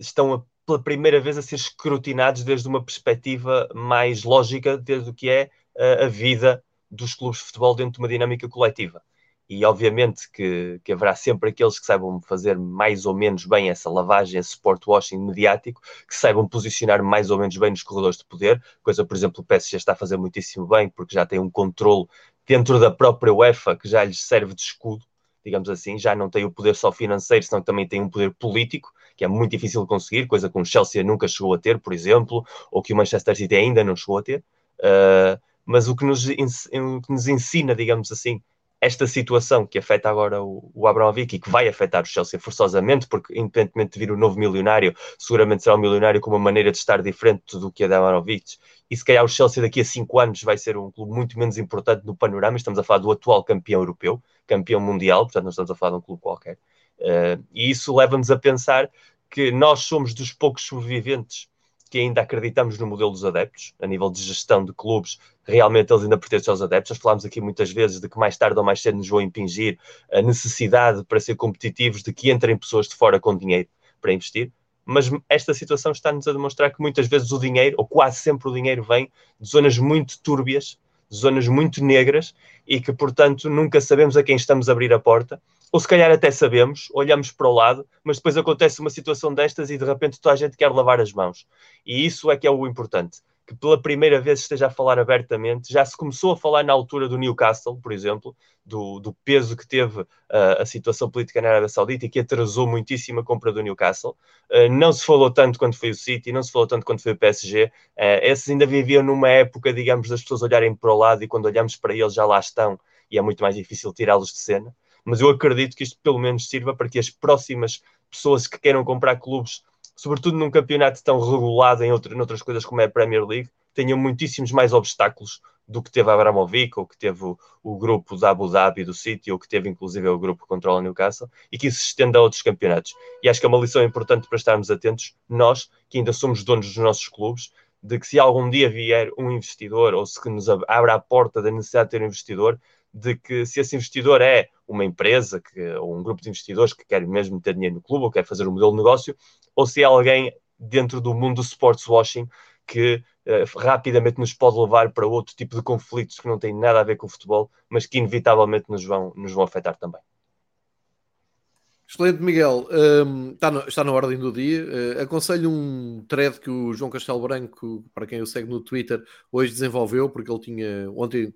estão a, pela primeira vez a ser escrutinados desde uma perspectiva mais lógica, desde o que é uh, a vida dos clubes de futebol dentro de uma dinâmica coletiva. E obviamente que, que haverá sempre aqueles que saibam fazer mais ou menos bem essa lavagem, esse sport washing mediático, que saibam posicionar mais ou menos bem nos corredores de poder, coisa, por exemplo, o P S G está a fazer muitíssimo bem, porque já tem um controlo dentro da própria UEFA que já lhes serve de escudo, digamos assim. Já não tem o poder só financeiro, senão também tem um poder político, que é muito difícil de conseguir, coisa que o Chelsea nunca chegou a ter, por exemplo, ou que o Manchester City ainda não chegou a ter, uh, mas o que nos, o que nos ensina, digamos assim, esta situação que afeta agora o, o Abramovich e que vai afetar o Chelsea forçosamente, porque independentemente de vir o novo milionário, seguramente será um milionário com uma maneira de estar diferente do que a da Abramovich, e se calhar o Chelsea daqui a cinco anos vai ser um clube muito menos importante no panorama. Estamos a falar do atual campeão europeu, campeão mundial, portanto não estamos a falar de um clube qualquer, uh, e isso leva-nos a pensar que nós somos dos poucos sobreviventes que ainda acreditamos no modelo dos adeptos, a nível de gestão de clubes, realmente eles ainda pertencem aos adeptos. Nós falámos aqui muitas vezes de que mais tarde ou mais cedo nos vão impingir a necessidade, para ser competitivos, de que entrem pessoas de fora com dinheiro para investir, mas esta situação está-nos a demonstrar que muitas vezes o dinheiro, ou quase sempre o dinheiro, vem de zonas muito túrbias, de zonas muito negras, e que, portanto, nunca sabemos a quem estamos a abrir a porta, ou se calhar até sabemos, olhamos para o lado, mas depois acontece uma situação destas e de repente toda a gente quer lavar as mãos. E isso é que é o importante, que pela primeira vez esteja a falar abertamente. Já se começou a falar na altura do Newcastle, por exemplo, do, do peso que teve uh, a situação política na Arábia Saudita e que atrasou muitíssimo a compra do Newcastle. Uh, não se falou tanto quando foi o City, não se falou tanto quando foi o P S G. Uh, esses ainda viviam numa época, digamos, das pessoas olharem para o lado, e quando olhamos para eles já lá estão e é muito mais difícil tirá-los de cena. Mas eu acredito que isto pelo menos sirva para que as próximas pessoas que queiram comprar clubes, sobretudo num campeonato tão regulado em, outro, em outras coisas como é a Premier League, tenham muitíssimos mais obstáculos do que teve a Abramovich, ou que teve o, o grupo da Abu Dhabi, do City, ou que teve inclusive o grupo que controla o Newcastle, e que isso se estenda a outros campeonatos. E acho que é uma lição importante para estarmos atentos, nós, que ainda somos donos dos nossos clubes, de que se algum dia vier um investidor, ou se que nos abra a porta da necessidade de ter um investidor, de que se esse investidor é uma empresa que, ou um grupo de investidores que quer mesmo ter dinheiro no clube ou quer fazer um modelo de negócio, ou se é alguém dentro do mundo do sports washing que eh, rapidamente nos pode levar para outro tipo de conflitos que não têm nada a ver com o futebol, mas que inevitavelmente nos vão, nos vão afetar também. Excelente, Miguel. Um, está, no, está na ordem do dia. Uh, aconselho um thread que o João Castelo Branco, para quem eu segue no Twitter, hoje desenvolveu, porque ele tinha ontem...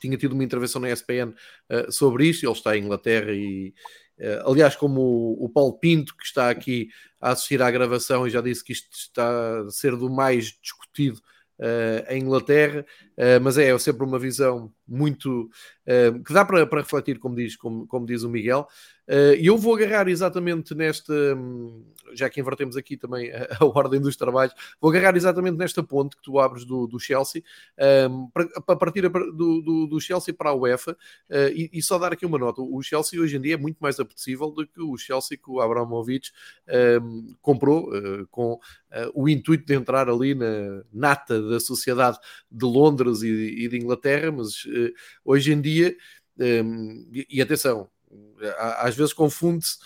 tinha tido uma intervenção na E S P N uh, sobre isto. Ele está em Inglaterra e, uh, aliás, como o, o Paulo Pinto, que está aqui a assistir à gravação e já disse que isto está a ser do mais discutido uh, em Inglaterra, uh, mas é, é sempre uma visão muito... Uh, que dá para, para refletir, como diz, como, como diz o Miguel. E uh, eu vou agarrar exatamente nesta... já que invertemos aqui também a, a ordem dos trabalhos, vou agarrar exatamente nesta ponte que tu abres do, do Chelsea, um, para, para partir a, do, do, do Chelsea para a UEFA, uh, e, e só dar aqui uma nota. O Chelsea hoje em dia é muito mais apetecível do que o Chelsea que o Abramovich um, comprou, uh, com uh, o intuito de entrar ali na nata da sociedade de Londres e, e de Inglaterra, mas... Uh, hoje em dia, um, e atenção, às vezes confunde-se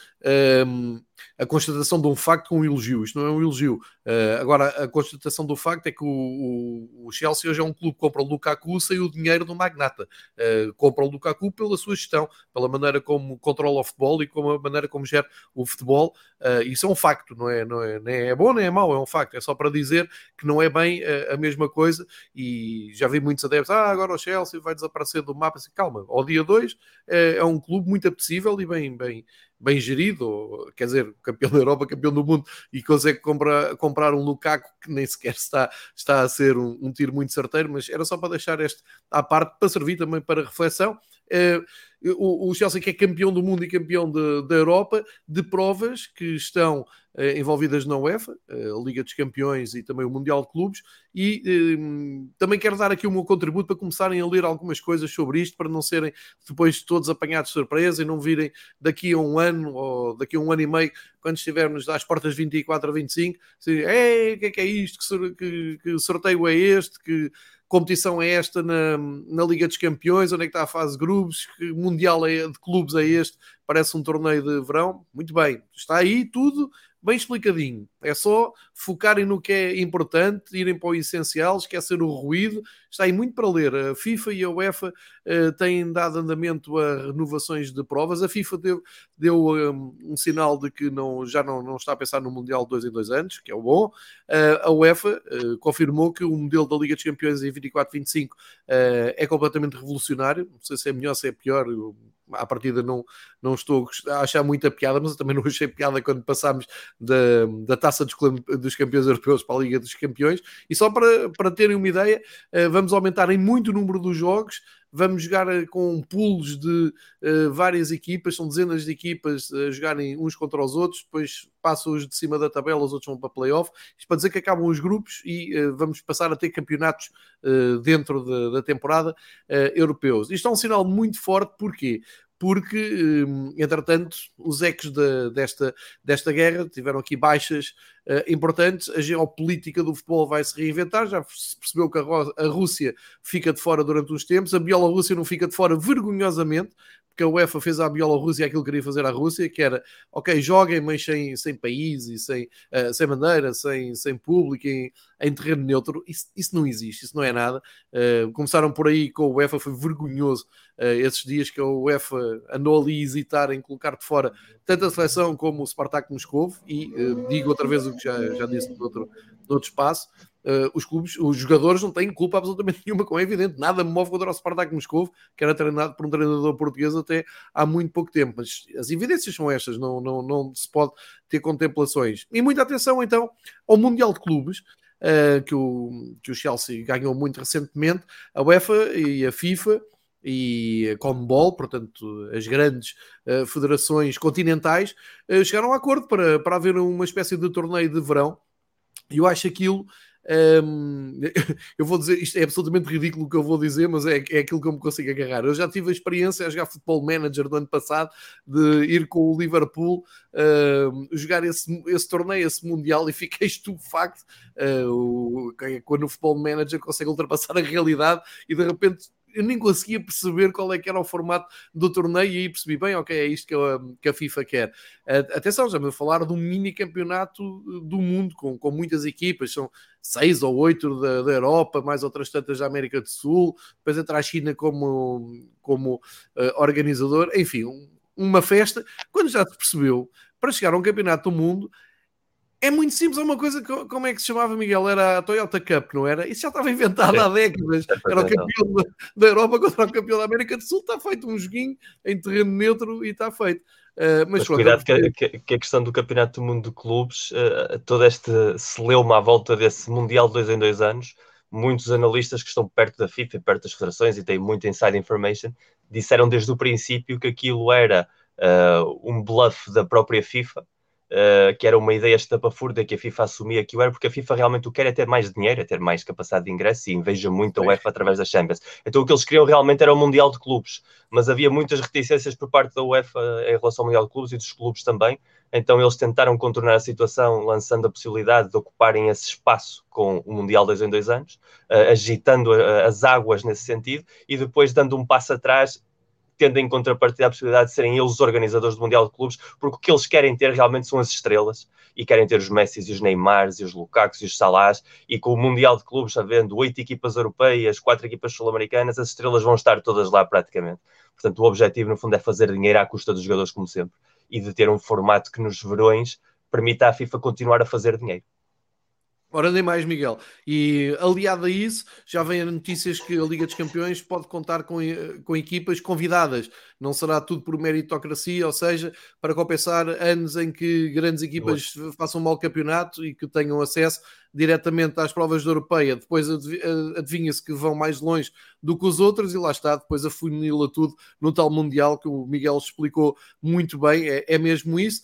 um, a constatação de um facto com um elogio. Isto não é um elogio. Uh, agora, a constatação do facto é que o, o, o Chelsea hoje é um clube que compra o Lukaku sem o dinheiro do magnata. Uh, compra o Lukaku pela sua gestão, pela maneira como controla o futebol e como a maneira como gera o futebol. Uh, isso é um facto, não é, não é, nem é bom nem é mau, é um facto. É só para dizer que não é bem a, a mesma coisa. E já vi muitos adeptos, ah, agora o Chelsea vai desaparecer do mapa. Assim, calma, ao dia dois é, é um clube muito apetecível e bem... bem bem gerido, quer dizer, campeão da Europa, campeão do mundo, e consegue comprar, comprar um Lukaku que nem sequer está, está a ser um, um tiro muito certeiro, mas era só para deixar este à parte, para servir também para reflexão. Uh, o, o Chelsea, que é campeão do mundo e campeão de, da Europa, de provas que estão uh, envolvidas na UEFA, uh, Liga dos Campeões e também o Mundial de Clubes, e uh, também quero dar aqui o meu contributo para começarem a ler algumas coisas sobre isto, para não serem depois todos apanhados de surpresa e não virem daqui a um ano ou daqui a um ano e meio, quando estivermos às portas vinte e quatro a vinte e cinco, assim, é, o que é que é isto, que, que, que sorteio é este, que competição é esta na, na Liga dos Campeões, onde é que está a fase de grupos, que mundial é, de clubes é este, parece um torneio de verão. Muito bem, está aí tudo bem explicadinho, é só focarem no que é importante, irem para o essencial, esquecer o ruído, está aí muito para ler. A FIFA e a UEFA uh, têm dado andamento a renovações de provas. A FIFA deu, deu um, um sinal de que não, já não, não está a pensar no Mundial de dois em dois anos, que é o bom. Uh, a UEFA uh, confirmou que o modelo da Liga dos Campeões em vinte e quatro vinte e cinco uh, é completamente revolucionário, não sei se é melhor, se é pior, eu à partida não, não estou a achar muita piada, mas eu também não achei piada quando passámos da, da Taça dos, dos Campeões Europeus para a Liga dos Campeões. E só para, para terem uma ideia, vamos aumentar em muito o número dos jogos, vamos jogar com pulos de uh, várias equipas, são dezenas de equipas a uh, jogarem uns contra os outros, depois passam os de cima da tabela, os outros vão para playoff. Isto para dizer que acabam os grupos e uh, vamos passar a ter campeonatos uh, dentro da, da temporada uh, europeus. Isto é um sinal muito forte, porquê? Porque, entretanto, os ecos de, desta, desta guerra tiveram aqui baixas uh, importantes. A geopolítica do futebol vai se reinventar. Já se percebeu que a Rússia fica de fora durante uns tempos. A Bielorrússia não fica de fora vergonhosamente, porque a UEFA fez à Bielorrússia aquilo que queria fazer à Rússia, que era, ok, joguem, mas sem, sem país, e sem, uh, sem bandeira, sem, sem público, em, em terreno neutro. Isso, isso não existe, isso não é nada. Uh, começaram por aí com a UEFA, foi vergonhoso uh, esses dias que a UEFA andou ali a hesitar em colocar de fora tanto a seleção como o Spartak Moscovo, e uh, digo outra vez o que já, já disse no outro, no outro espaço. Uh, os clubes, os jogadores não têm culpa absolutamente nenhuma, como é evidente, nada me move contra o Spartak Moscovo, que era treinado por um treinador português até há muito pouco tempo, mas as evidências são estas, não, não, não se pode ter contemplações. E muita atenção então ao Mundial de Clubes, uh, que, o, que o Chelsea ganhou muito recentemente. A UEFA e a FIFA e a CONMEBOL, portanto as grandes uh, federações continentais, uh, chegaram a acordo para, para haver uma espécie de torneio de verão, e eu acho aquilo... Hum, eu vou dizer, isto é absolutamente ridículo o que eu vou dizer, mas é, é aquilo que eu me consigo agarrar. Eu já tive a experiência a jogar Futebol Manager do ano passado, de ir com o Liverpool hum, jogar esse, esse torneio, esse Mundial, e fiquei estupefacto hum, quando o Futebol Manager consegue ultrapassar a realidade, e de repente eu nem conseguia perceber qual é que era o formato do torneio, e aí percebi bem, ok, é isto que a, que a FIFA quer. Atenção, já me falaram de um mini campeonato do mundo, com, com muitas equipas, são seis ou oito da, da Europa, mais outras tantas da América do Sul, depois entra a China como, como uh, organizador, enfim, um, uma festa. Quando já se percebeu, para chegar a um campeonato do mundo, é muito simples, é uma coisa, como é que se chamava, Miguel? Era a Toyota Cup, não era? Isso já estava inventado há décadas. Era o campeão da, da Europa contra o campeão da América do Sul. Está feito um joguinho em terreno neutro e está feito. Uh, mas, mas cuidado que, que, que a questão do Campeonato do Mundo de Clubes, uh, todo este celeuma à volta desse Mundial de dois em dois anos, muitos analistas que estão perto da FIFA, perto das federações e têm muita inside information, disseram desde o princípio que aquilo era uh, um bluff da própria FIFA, Uh, que era uma ideia estapafúrdia que a FIFA assumia que o era, porque a FIFA realmente o quer é ter mais dinheiro, é ter mais capacidade de ingresso, e inveja muito a UEFA através da Champions. Então o que eles queriam realmente era o Mundial de Clubes, mas havia muitas reticências por parte da UEFA em relação ao Mundial de Clubes e dos clubes também. Então eles tentaram contornar a situação, lançando a possibilidade de ocuparem esse espaço com o Mundial dois em dois anos, uh, agitando a, as águas nesse sentido, e depois dando um passo atrás, tendo em contrapartida a possibilidade de serem eles os organizadores do Mundial de Clubes, porque o que eles querem ter realmente são as estrelas, e querem ter os Messis e os Neymars e os Lukakos e os Salahs, e com o Mundial de Clubes, havendo oito equipas europeias, quatro equipas sul-americanas, as estrelas vão estar todas lá praticamente. Portanto, o objetivo, no fundo, é fazer dinheiro à custa dos jogadores, como sempre, e de ter um formato que nos verões permita à FIFA continuar a fazer dinheiro. Ora, nem mais, Miguel. E aliado a isso, já vêm notícias que a Liga dos Campeões pode contar com, com equipas convidadas. Não será tudo por meritocracia, ou seja, para compensar anos em que grandes equipas Boa. façam um mau campeonato e que tenham acesso diretamente às provas da Europeia. Depois adivinha-se que vão mais longe do que os outros, e lá está, depois afunila tudo no tal Mundial, que o Miguel explicou muito bem. É, é mesmo isso.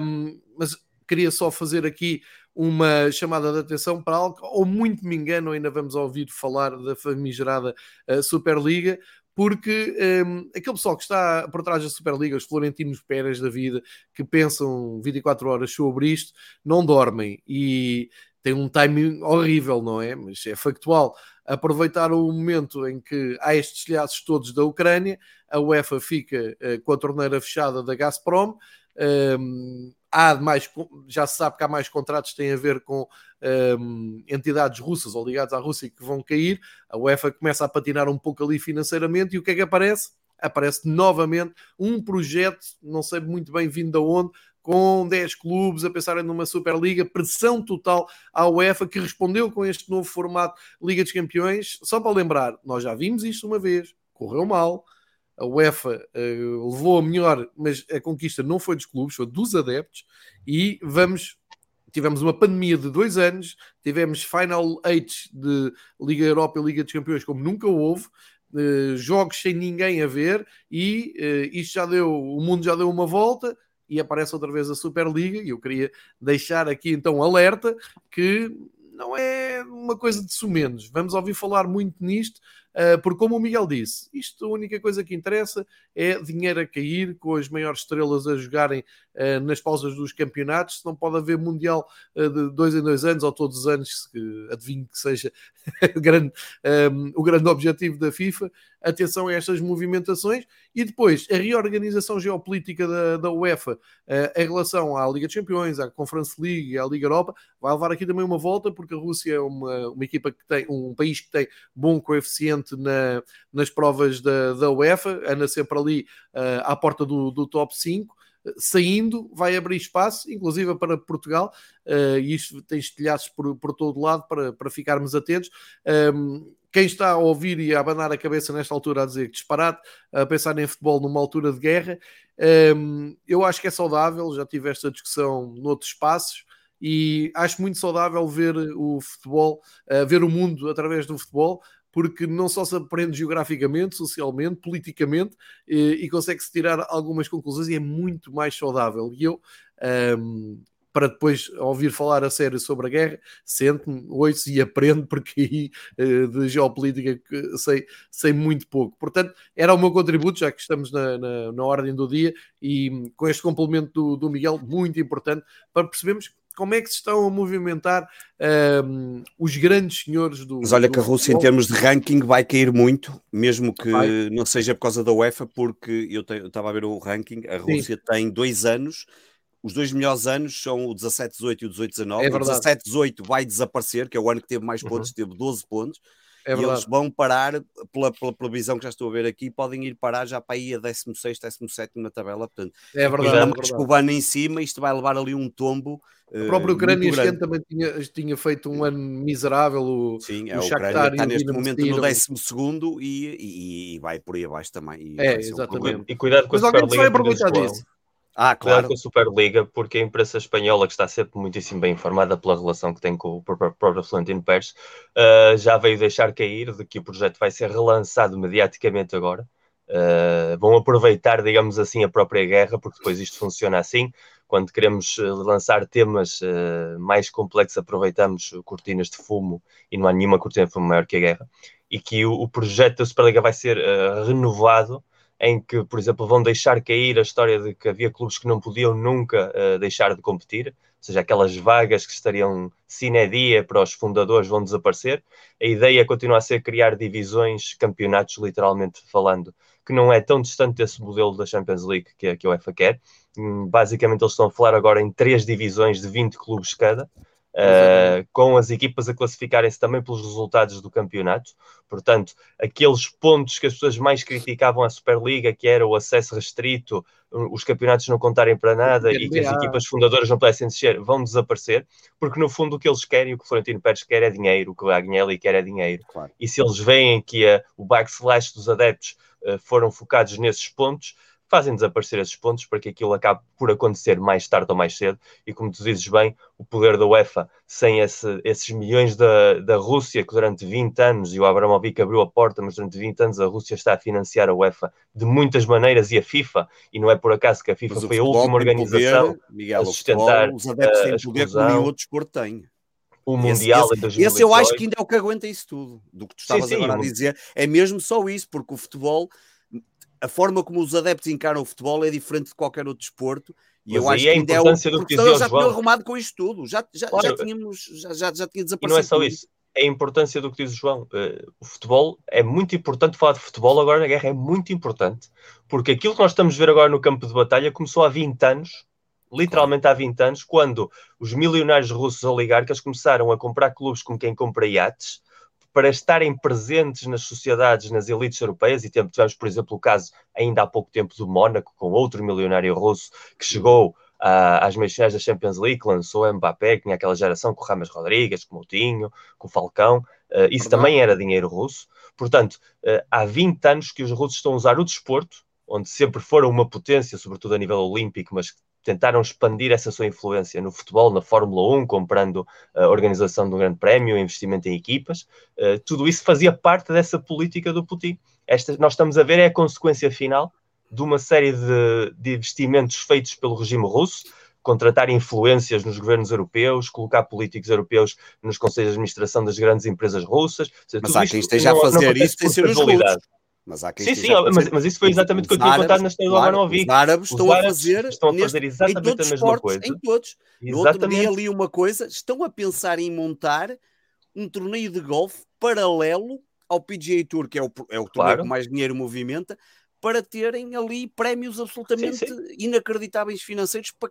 Um, mas queria só fazer aqui uma chamada de atenção para algo, ou muito me engano, ainda vamos ouvir falar da famigerada uh, Superliga, porque um, aquele pessoal que está por trás da Superliga, os Florentinos Pérez da vida, que pensam vinte e quatro horas sobre isto, não dormem, e tem um timing horrível, não é? Mas é factual. Aproveitaram o momento em que há estes telhaços todos da Ucrânia, a UEFA fica uh, com a torneira fechada da Gazprom, um, há mais, já se sabe que há mais contratos que têm a ver com um, entidades russas ou ligadas à Rússia que vão cair. A UEFA começa a patinar um pouco ali financeiramente, e o que é que aparece? Aparece novamente um projeto, não sei muito bem vindo de onde, com dez clubes a pensarem numa Superliga. Pressão total à UEFA, que respondeu com este novo formato Liga dos Campeões. Só para lembrar, nós já vimos isto uma vez, correu mal. a UEFA uh, levou a melhor, mas a conquista não foi dos clubes, foi dos adeptos, e vamos, tivemos uma pandemia de dois anos, tivemos Final Eight de Liga Europa e Liga dos Campeões como nunca houve, uh, jogos sem ninguém a ver, e uh, isto já deu, o mundo já deu uma volta, e aparece outra vez a Superliga, e eu queria deixar aqui então alerta que não é uma coisa de sumenos. Vamos ouvir falar muito nisto, porque como o Miguel disse, isto a única coisa que interessa é dinheiro a cair, com as maiores estrelas a jogarem nas pausas dos campeonatos. Não pode haver mundial de dois em dois anos, ou todos os anos, que adivinho que seja o grande, o grande objetivo da FIFA. Atenção a estas movimentações. E depois, a reorganização geopolítica da, da UEFA uh, em relação à Liga dos Campeões, à Conference League e à Liga Europa, vai levar aqui também uma volta, porque a Rússia é uma, uma equipa que tem, um país que tem bom coeficiente na, nas provas da, da UEFA, anda sempre ali uh, à porta do, do top cinco, saindo, vai abrir espaço, inclusive para Portugal, uh, e isto tem estilhaços por, por todo lado para, para ficarmos atentos. Um, Quem está a ouvir e a abanar a cabeça nesta altura a dizer que disparate, a pensar em futebol numa altura de guerra, eu acho que é saudável, já tive esta discussão noutros espaços, e acho muito saudável ver o futebol, ver o mundo através do futebol, porque não só se aprende geograficamente, socialmente, politicamente, e consegue-se tirar algumas conclusões, e é muito mais saudável. E eu... Um, para depois ouvir falar a sério sobre a guerra, sento-me, ouço e aprendo, porque aí de geopolítica sei, sei muito pouco. Portanto, era o meu contributo, já que estamos na, na, na ordem do dia, e com este complemento do, do Miguel, muito importante, para percebermos como é que se estão a movimentar um, os grandes senhores do... Mas olha do que a Rússia, futebol, em termos de ranking, vai cair muito, mesmo que vai. Não seja por causa da UEFA, porque eu, te, eu estava a ver o ranking, a Rússia Sim. tem dois anos... Os dois melhores anos são o dezassete dezoito e o dezoito dezanove. É o dezassete dezoito vai desaparecer, que é o ano que teve mais pontos, uhum. teve doze pontos. É e verdade. Eles vão parar, pela, pela previsão que já estou a ver aqui, podem ir parar já para aí a dezasseis, dezassete na tabela. Portanto, é verdade. Já é mais cubano em cima, isto vai levar ali um tombo. A própria Ucrânia este ano também tinha, tinha feito um ano miserável. O, Sim, o a Ucrânia está neste momento no décimo segundo e, e, e vai por aí abaixo também. E é, exatamente. Um e cuidado com Mas a Superliga. Mas alguém se vai aproveitar disso. Ah, claro. Com a Superliga, porque a imprensa espanhola, que está sempre muitíssimo bem informada pela relação que tem com o próprio Florentino Pérez, uh, já veio deixar cair de que o projeto vai ser relançado mediaticamente agora. Uh, vão aproveitar, digamos assim, a própria guerra, porque depois isto funciona assim. Quando queremos lançar temas uh, mais complexos, aproveitamos cortinas de fumo, e não há nenhuma cortina de fumo maior que a guerra. E que o, o projeto da Superliga vai ser uh, renovado, em que, por exemplo, vão deixar cair a história de que havia clubes que não podiam nunca uh, deixar de competir, ou seja, aquelas vagas que estariam sine die para os fundadores vão desaparecer. A ideia continua a ser criar divisões, campeonatos, literalmente falando, que não é tão distante desse modelo da Champions League que a, que a UEFA quer. Basicamente, eles estão a falar agora em três divisões de vinte clubes cada, Uh, com as equipas a classificarem-se também pelos resultados do campeonato. Portanto, aqueles pontos que as pessoas mais criticavam à Superliga, que era o acesso restrito, os campeonatos não contarem para nada e que as equipas fundadoras não pudessem descer, vão desaparecer, porque no fundo o que eles querem, o que o Florentino Pérez quer é dinheiro, o que o Agnelli quer é dinheiro. Claro. E se eles veem que uh, o backslash dos adeptos uh, foram focados nesses pontos, fazem desaparecer esses pontos para que aquilo acabe por acontecer mais tarde ou mais cedo. E como tu dizes bem, o poder da UEFA, sem esse, esses milhões da, da Rússia, que durante vinte anos, e o Abramovich abriu a porta, mas durante vinte anos a Rússia está a financiar a UEFA de muitas maneiras, e a FIFA, e não é por acaso que a FIFA mas foi a última organização poder, Miguel, a sustentar futebol, os adeptos a, têm poder que nenhum outro esporte tem. O Mundial esse, esse, em dois mil e dezoito. Esse eu acho que ainda é o que aguenta isso tudo, do que tu estavas sim, sim, agora a dizer. É mesmo só isso, porque o futebol... A forma como os adeptos encaram o futebol é diferente de qualquer outro desporto. E mas eu acho que ainda é o... Porque eu já tinha arrumado com isto tudo. Já, já, claro. já tínhamos... Já, já, já tinha desaparecido. E não é só isso. É a importância do que diz o João. Uh, o futebol é muito importante. Falar de futebol agora na guerra é muito importante. Porque aquilo que nós estamos a ver agora no campo de batalha começou há vinte anos. Literalmente claro. Há vinte anos. Quando os milionários russos oligarcas começaram a comprar clubes como quem compra iates, para estarem presentes nas sociedades, nas elites europeias, e tivemos, por exemplo, o caso ainda há pouco tempo do Mónaco, com outro milionário russo que chegou à, às meias-finais da Champions League, que lançou o Mbappé, que tinha aquela geração com o James Rodrigues, com o Moutinho, com o Falcão, uh, isso também era dinheiro russo. Portanto, há vinte anos que os russos estão a usar o desporto, onde sempre foram uma potência, sobretudo a nível olímpico, mas tentaram expandir essa sua influência no futebol, na Fórmula um, comprando a organização de um grande prémio, investimento em equipas. Tudo isso fazia parte dessa política do Putin. Esta, nós estamos a ver, é a consequência final de uma série de, de investimentos feitos pelo regime russo, contratar influências nos governos europeus, colocar políticos europeus nos conselhos de administração das grandes empresas russas. Seja, mas há quem esteja não, a fazer isso tem sido Mas há quem sim, sim, mas, mas isso foi exatamente o que eu tinha contado na história do Abramovich. Os árabes estão a fazer, estão a fazer neste, exatamente a mesma esportes, coisa. Em todos. Exatamente. No outro dia ali uma coisa, estão a pensar em montar um torneio de golfe paralelo ao P G A Tour, que é o, é o torneio claro. que mais dinheiro movimenta, para terem ali prémios absolutamente sim, sim. inacreditáveis financeiros para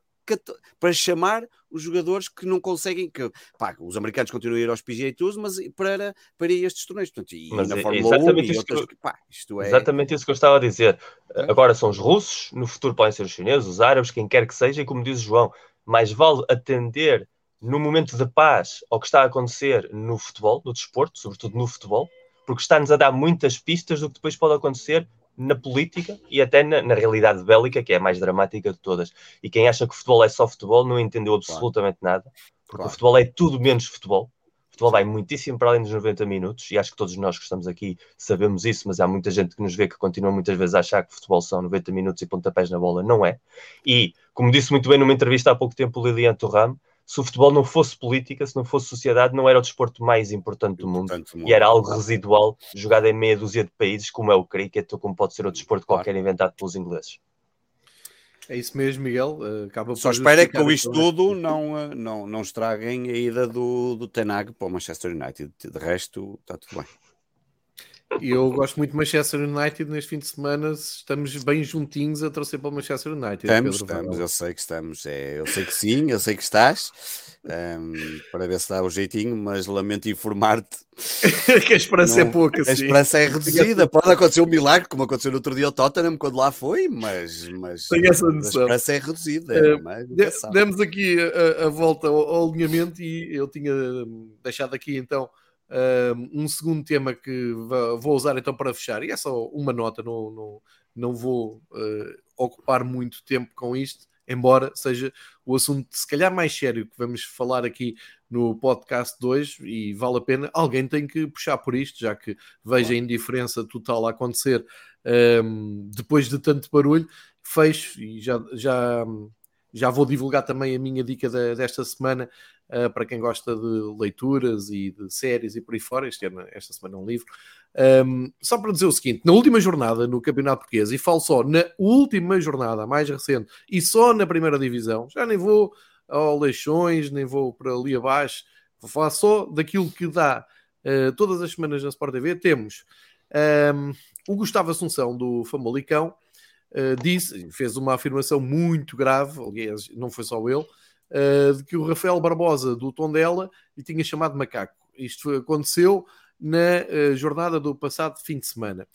para chamar os jogadores que não conseguem, que pá, os americanos continuam a ir aos P G A Tours, mas para, para estes torneios, portanto, e mas na Fórmula um e outras, que, pá, isto é... Exatamente isso que eu estava a dizer. É. Agora são os russos, no futuro podem ser os chineses, os árabes, quem quer que seja, e como diz o João, mais vale atender no momento de paz ao que está a acontecer no futebol, no desporto, sobretudo no futebol, porque está-nos a dar muitas pistas do que depois pode acontecer na política e até na, na realidade bélica, que é a mais dramática de todas. E quem acha que o futebol é só futebol não entendeu absolutamente claro. nada, porque claro. o futebol é tudo menos futebol. O futebol vai muitíssimo para além dos noventa minutos, e acho que todos nós que estamos aqui sabemos isso, mas há muita gente que nos vê que continua muitas vezes a achar que o futebol são noventa minutos e pontapés na bola. Não é. E, como disse muito bem numa entrevista há pouco tempo o Lilian Thuram, se o futebol não fosse política, se não fosse sociedade, não era o desporto mais importante do mundo. E era algo residual, jogado em meia dúzia de países, como é o cricket, ou como pode ser o desporto qualquer inventado pelos ingleses. É isso mesmo, Miguel. Acaba Só espera que com isto tudo não, não, não estraguem a ida do, do Tenag para o Manchester United. De resto, está tudo bem. Eu gosto muito do Manchester United. Neste fim de semana estamos bem juntinhos a torcer para o Manchester United. Estamos, estamos, eu sei que estamos. É, eu sei que sim, eu sei que estás. Um, para ver se dá o jeitinho, mas lamento informar-te que a esperança não, é pouca. A esperança sim. é reduzida. Pode acontecer um milagre, como aconteceu no outro dia ao Tottenham, quando lá foi, mas, mas a esperança é reduzida. É, uh, mas, de, demos aqui a, a volta ao, ao alinhamento e eu tinha deixado aqui então um segundo tema que vou usar então para fechar, e é só uma nota, não, não, não vou uh, ocupar muito tempo com isto, embora seja o assunto se calhar mais sério que vamos falar aqui no podcast de hoje, e vale a pena, alguém tem que puxar por isto, já que vejo a indiferença total a acontecer um, depois de tanto barulho. Fecho e já, já, já vou divulgar também a minha dica da, desta semana. Uh, para quem gosta de leituras e de séries e por aí fora, este ano, esta semana é um livro. Um, só para dizer o seguinte, na última jornada no Campeonato Português, e falo só na última jornada, a mais recente, e só na primeira divisão, já nem vou ao Leixões, nem vou para ali abaixo, vou falar só daquilo que dá uh, todas as semanas na Sport T V, temos um, o Gustavo Assunção do Famalicão, uh, disse, fez uma afirmação muito grave, aliás, não foi só ele, Uh, de que o Rafael Barbosa do Tondela lhe tinha chamado macaco. Isto aconteceu na uh, jornada do passado fim de semana.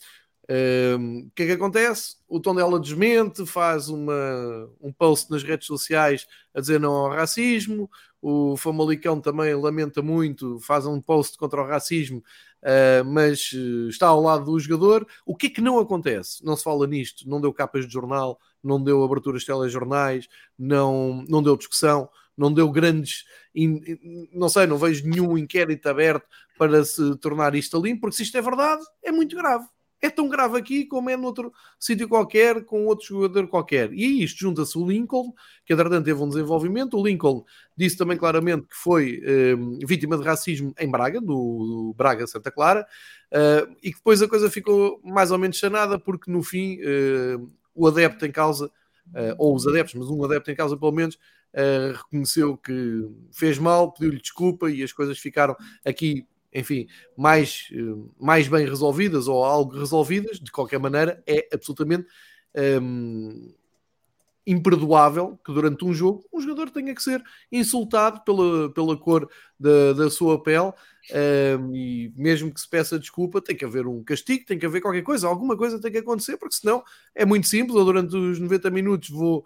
O uh, que é que acontece? O Tondela desmente, faz uma, um post nas redes sociais a dizer não ao racismo. O Famalicão também lamenta muito, faz um post contra o racismo, uh, mas está ao lado do jogador. O que é que não acontece? Não se fala nisto, não deu capas de jornal, não deu aberturas de telejornais, não, não deu discussão, não deu grandes... In, não sei, não vejo nenhum inquérito aberto para se tornar isto a limpo, porque se isto é verdade, é muito grave. É tão grave aqui como é noutro sítio qualquer, com outro jogador qualquer. E a isto junta-se o Lincoln, que entretanto teve um desenvolvimento. O Lincoln disse também claramente que foi eh, vítima de racismo em Braga, do, do Braga Santa Clara, eh, e que depois a coisa ficou mais ou menos sanada, porque no fim... Eh, o adepto em causa, ou os adeptos, mas um adepto em causa pelo menos, reconheceu que fez mal, pediu-lhe desculpa e as coisas ficaram aqui, enfim, mais, mais bem resolvidas ou algo resolvidas. De qualquer maneira, é absolutamente hum, imperdoável que durante um jogo um jogador tenha que ser insultado pela, pela cor da, da sua pele. um, e mesmo que se peça desculpa, tem que haver um castigo, tem que haver qualquer coisa, alguma coisa tem que acontecer, porque senão é muito simples, eu durante os noventa minutos vou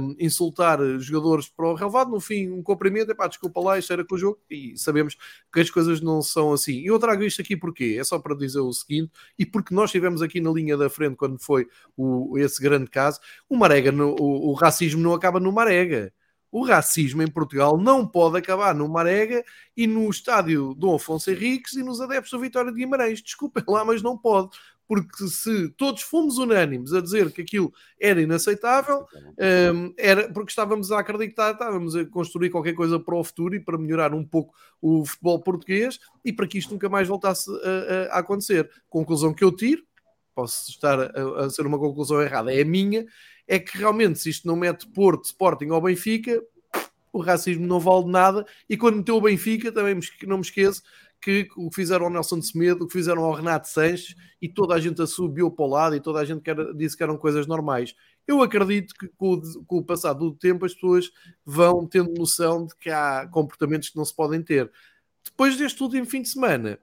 um, insultar jogadores para o relvado, no fim um cumprimento, epá, desculpa lá, isto era com o jogo, e sabemos que as coisas não são assim. E eu trago isto aqui porque é só para dizer o seguinte, e porque nós tivemos aqui na linha da frente quando foi o, esse grande caso, o Marega, no, o, o racismo não acaba no Marega. O racismo em Portugal não pode acabar no Marega e no estádio Dom Afonso Henriques e nos adeptos do Vitória de Guimarães. Desculpem lá, mas não pode. Porque se todos fomos unânimes a dizer que aquilo era inaceitável, era porque estávamos a acreditar, estávamos a construir qualquer coisa para o futuro e para melhorar um pouco o futebol português e para que isto nunca mais voltasse a, a acontecer. Conclusão que eu tiro, posso estar a, a ser uma conclusão errada, é a minha, é que realmente se isto não mete Porto, Sporting ou Benfica, o racismo não vale nada. E quando meteu o Benfica, também não me esqueço que o que fizeram ao Nelson de Semedo, o que fizeram ao Renato Sanches, e toda a gente a subiu para o lado e toda a gente disse que eram coisas normais. Eu acredito que com o, com o passar do tempo as pessoas vão tendo noção de que há comportamentos que não se podem ter. Depois deste último fim de semana...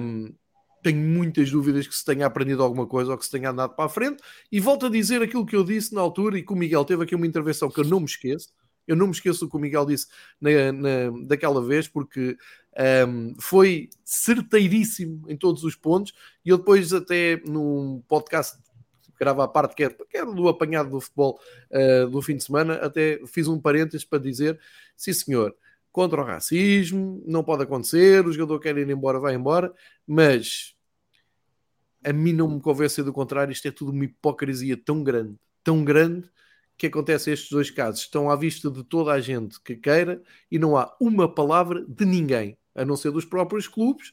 Um, tenho muitas dúvidas que se tenha aprendido alguma coisa ou que se tenha andado para a frente, e volto a dizer aquilo que eu disse na altura e que o Miguel teve aqui uma intervenção que eu não me esqueço, eu não me esqueço do que o Miguel disse na, na, daquela vez, porque um, foi certeiríssimo em todos os pontos, e eu depois até num podcast gravo a parte que era do apanhado do futebol uh, do fim de semana, até fiz um parênteses para dizer, sim senhor, contra o racismo, não pode acontecer, o jogador quer ir embora, vai embora, mas... a mim não me convence do contrário, isto é tudo uma hipocrisia tão grande, tão grande, que acontece estes dois casos. Estão à vista de toda a gente que queira e não há uma palavra de ninguém, a não ser dos próprios clubes,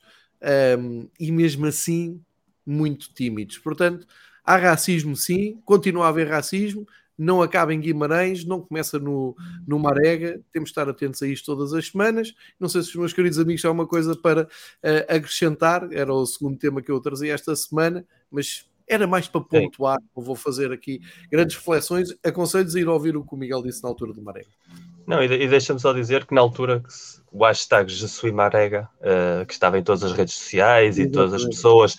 um, e mesmo assim muito tímidos. Portanto, há racismo sim, continua a haver racismo, não acaba em Guimarães, não começa no, no Marega, temos de estar atentos a isto todas as semanas. Não sei se os meus queridos amigos têm alguma coisa para uh, acrescentar, era o segundo tema que eu trazia esta semana, mas era mais para pontuar, não vou fazer aqui grandes reflexões, aconselho-vos a ir ouvir o que o Miguel disse na altura do Marega. Não, e, e deixa-me só dizer que na altura o hashtag Jesuí Marega, uh, que estava em todas as redes sociais e todas as pessoas...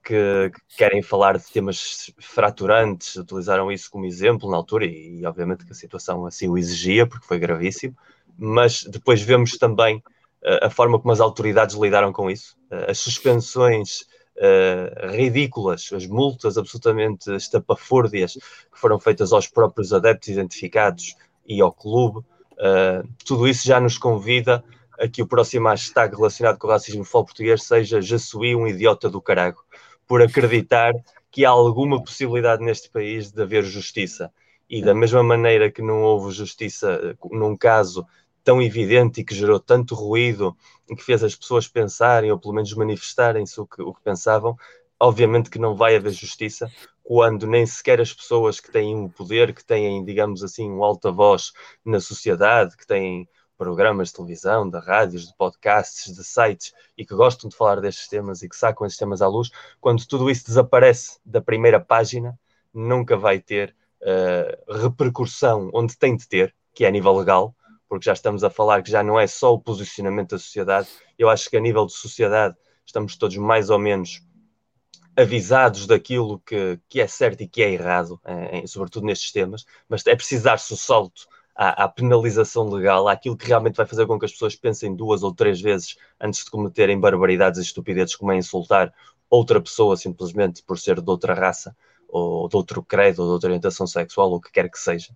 Que, que querem falar de temas fraturantes, utilizaram isso como exemplo na altura, e, e obviamente que a situação assim o exigia, porque foi gravíssimo, mas depois vemos também uh, a forma como as autoridades lidaram com isso, uh, as suspensões uh, ridículas, as multas absolutamente estapafúrdias que foram feitas aos próprios adeptos identificados e ao clube, uh, tudo isso já nos convida a que o próximo hashtag relacionado com o racismo futebol português seja Jesuí um idiota do carago, por acreditar que há alguma possibilidade neste país de haver justiça. E da mesma maneira que não houve justiça num caso tão evidente e que gerou tanto ruído e que fez as pessoas pensarem, ou pelo menos manifestarem-se o que, o que pensavam, obviamente que não vai haver justiça quando nem sequer as pessoas que têm um poder, que têm, digamos assim, um alta-voz na sociedade, que têm programas de televisão, de rádios, de podcasts, de sites, e que gostam de falar destes temas e que sacam estes temas à luz, quando tudo isso desaparece da primeira página, nunca vai ter uh, repercussão onde tem de ter, que é a nível legal, porque já estamos a falar que já não é só o posicionamento da sociedade. Eu acho que a nível de sociedade estamos todos mais ou menos avisados daquilo que, que é certo e que é errado, em, sobretudo nestes temas, mas é preciso dar-se o salto à penalização legal, àquilo que realmente vai fazer com que as pessoas pensem duas ou três vezes antes de cometerem barbaridades e estupidezes, como é insultar outra pessoa simplesmente por ser de outra raça, ou de outro credo, ou de outra orientação sexual, ou o que quer que seja.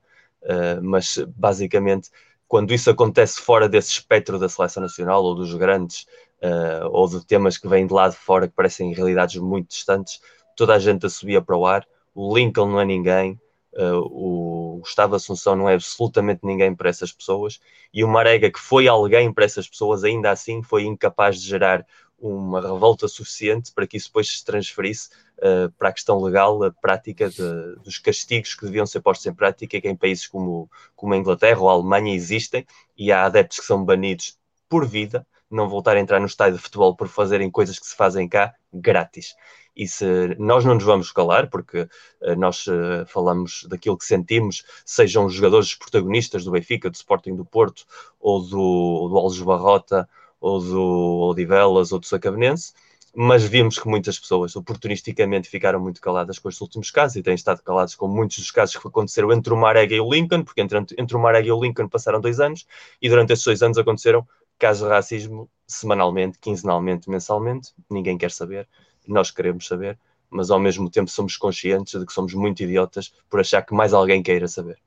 Uh, mas, basicamente, quando isso acontece fora desse espectro da seleção nacional, ou dos grandes, uh, ou de temas que vêm de lá de fora, que parecem realidades muito distantes, toda a gente a subia para o ar, o Lincoln não é ninguém, Uh, o Gustavo Assunção não é absolutamente ninguém para essas pessoas, e o Marega, que foi alguém para essas pessoas, ainda assim foi incapaz de gerar uma revolta suficiente para que isso depois se transferisse uh, para a questão legal, a prática de, dos castigos que deviam ser postos em prática, que em países como, como a Inglaterra ou a Alemanha existem, e há adeptos que são banidos por vida, não voltar a entrar no estádio de futebol por fazerem coisas que se fazem cá grátis. E se nós não nos vamos calar, porque uh, nós uh, falamos daquilo que sentimos, sejam os jogadores protagonistas do Benfica, do Sporting, do Porto, ou do, do Alves Barrota, ou do Odivelas ou do Sacavenense, mas vimos que muitas pessoas oportunisticamente ficaram muito caladas com estes últimos casos e têm estado caladas com muitos dos casos que aconteceram entre o Marega e o Lincoln, porque entre, entre o Marega e o Lincoln passaram dois anos e durante esses dois anos aconteceram casos de racismo semanalmente, quinzenalmente, mensalmente. Ninguém quer saber, nós queremos saber, mas ao mesmo tempo somos conscientes de que somos muito idiotas por achar que mais alguém queira saber.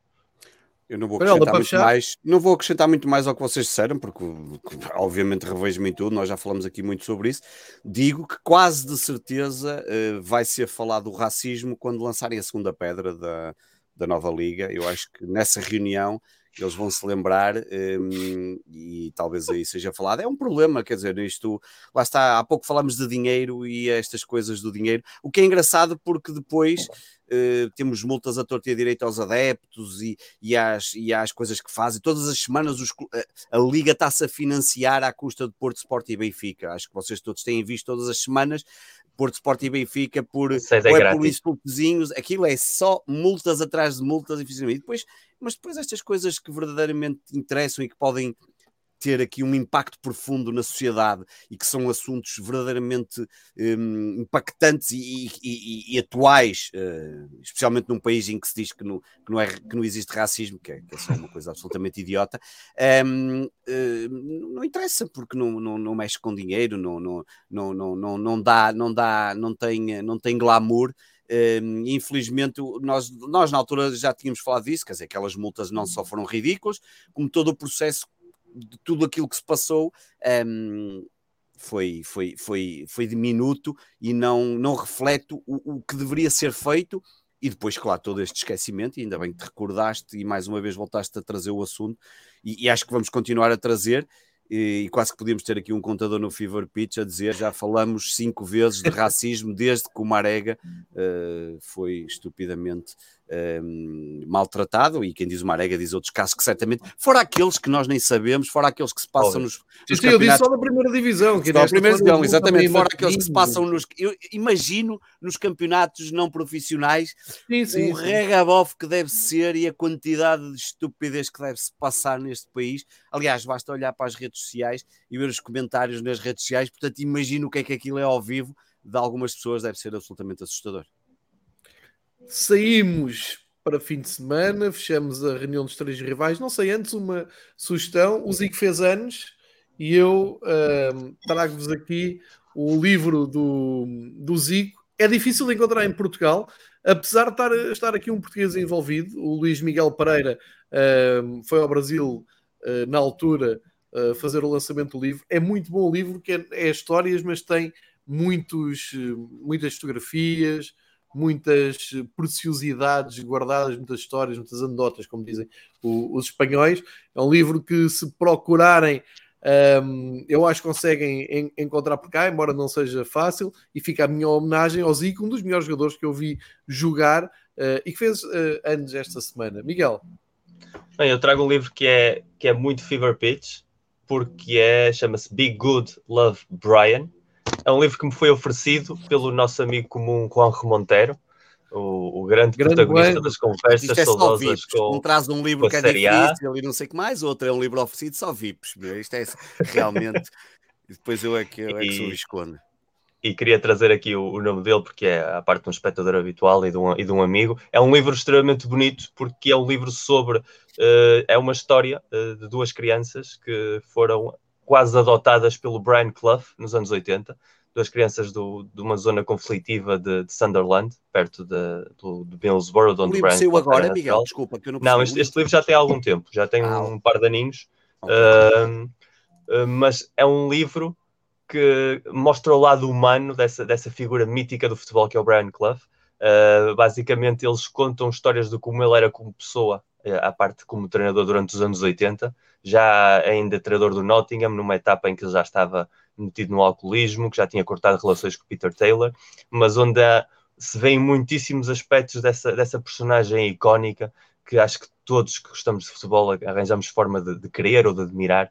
Eu não vou acrescentar muito mais, não vou acrescentar muito mais ao que vocês disseram, porque obviamente revejo-me em tudo, nós já falamos aqui muito sobre isso. Digo que quase de certeza uh, vai ser falado do racismo quando lançarem a segunda pedra da, da nova liga. Eu acho que nessa reunião eles vão se lembrar um, e talvez aí seja falado. É um problema, quer dizer, isto lá está, há pouco falamos de dinheiro e estas coisas do dinheiro, o que é engraçado porque depois... Uh, temos multas à torta e à direita aos adeptos e, e, às, e às coisas que fazem. Todas as semanas os, a, a Liga está-se a financiar à custa de Porto, Sport e Benfica. Acho que vocês todos têm visto todas as semanas Porto, Sport e Benfica por, é ou é por insultozinhos. Aquilo é só multas atrás de multas. E depois, mas depois estas coisas que verdadeiramente interessam e que podem ter aqui um impacto profundo na sociedade e que são assuntos verdadeiramente um, impactantes e, e, e, e atuais, uh, especialmente num país em que se diz que não, que não, é, que não existe racismo, que é, que é uma coisa absolutamente idiota, um, uh, não interessa porque não, não, não mexe com dinheiro, não, não, não, não, não, dá, não, dá, não, tem, não tem glamour. Um, infelizmente nós, nós na altura já tínhamos falado disso, quer dizer, aquelas multas não só foram ridículas, como todo o processo de tudo aquilo que se passou um, foi, foi, foi, foi diminuto e não, não reflete o, o que deveria ser feito. E depois, claro, todo este esquecimento, e ainda bem que te recordaste e mais uma vez voltaste a trazer o assunto, e, e acho que vamos continuar a trazer, e, e quase que podíamos ter aqui um contador no Fever Pitch a dizer, já falamos cinco vezes de racismo desde que o Marega uh, foi estupidamente... Um, maltratado, e quem diz o Marega diz outros casos que certamente, fora aqueles que nós nem sabemos, fora aqueles que se passam oh, nos, nos eu disse só da primeira divisão, que da primeira divisão, exatamente, fora aqueles que se passam nos, eu imagino nos campeonatos não profissionais, sim, sim, o regabofo que deve ser e a quantidade de estupidez que deve-se passar neste país. Aliás, basta olhar para as redes sociais e ver os comentários nas redes sociais, portanto imagino o que é que aquilo é ao vivo de algumas pessoas, deve ser absolutamente assustador. Saímos para fim de semana, fechamos a reunião dos três rivais. Não sei, antes uma sugestão. O Zico fez anos e eu uh, trago-vos aqui o livro do, do Zico. É difícil de encontrar em Portugal, apesar de estar, estar aqui um português envolvido. O Luís Miguel Pereira uh, foi ao Brasil uh, na altura uh, fazer o lançamento do livro. É muito bom o livro, que é, é histórias, mas tem muitos, muitas fotografias, muitas preciosidades guardadas, muitas histórias, muitas anedotas, como dizem os espanhóis. É um livro que, se procurarem, um, eu acho que conseguem encontrar por cá, embora não seja fácil, e fica a minha homenagem ao Zico, um dos melhores jogadores que eu vi jogar uh, e que fez uh, anos esta semana. Miguel? Bem, eu trago um livro que é, que é muito Fever Pitch, porque é, chama-se Be Good, Love, Brian. É um livro que me foi oferecido pelo nosso amigo comum Juanjo Monteiro, o, o grande, grande protagonista bem. das conversas é saudosas com Não traz um livro que é difícil e não sei o que mais, outro é um livro oferecido só V I Ps. Isto é realmente... e depois eu é que, eu é que sou esconde. E queria trazer aqui o, o nome dele, porque é a parte de um espectador habitual e de um, e de um amigo. É um livro extremamente bonito, porque é um livro sobre... Uh, é uma história uh, de duas crianças que foram... quase adotadas pelo Brian Clough nos anos oitenta, duas crianças do, de uma zona conflitiva de, de Sunderland, perto de, do, de Middlesbrough, onde o Brian saiu agora, Miguel, desculpa, que eu não Não, este, este livro já tem há algum tempo, já tem ah, um par de aninhos, okay. uh, uh, mas é um livro que mostra o lado humano dessa, dessa figura mítica do futebol que é o Brian Clough. Uh, basicamente, eles contam histórias de como ele era como pessoa, à parte como treinador durante os anos oitenta, já ainda treinador do Nottingham, numa etapa em que ele já estava metido no alcoolismo, que já tinha cortado relações com Peter Taylor, mas onde há, se vêem muitíssimos aspectos dessa, dessa personagem icónica, que acho que todos que gostamos de futebol arranjamos forma de, de querer ou de admirar,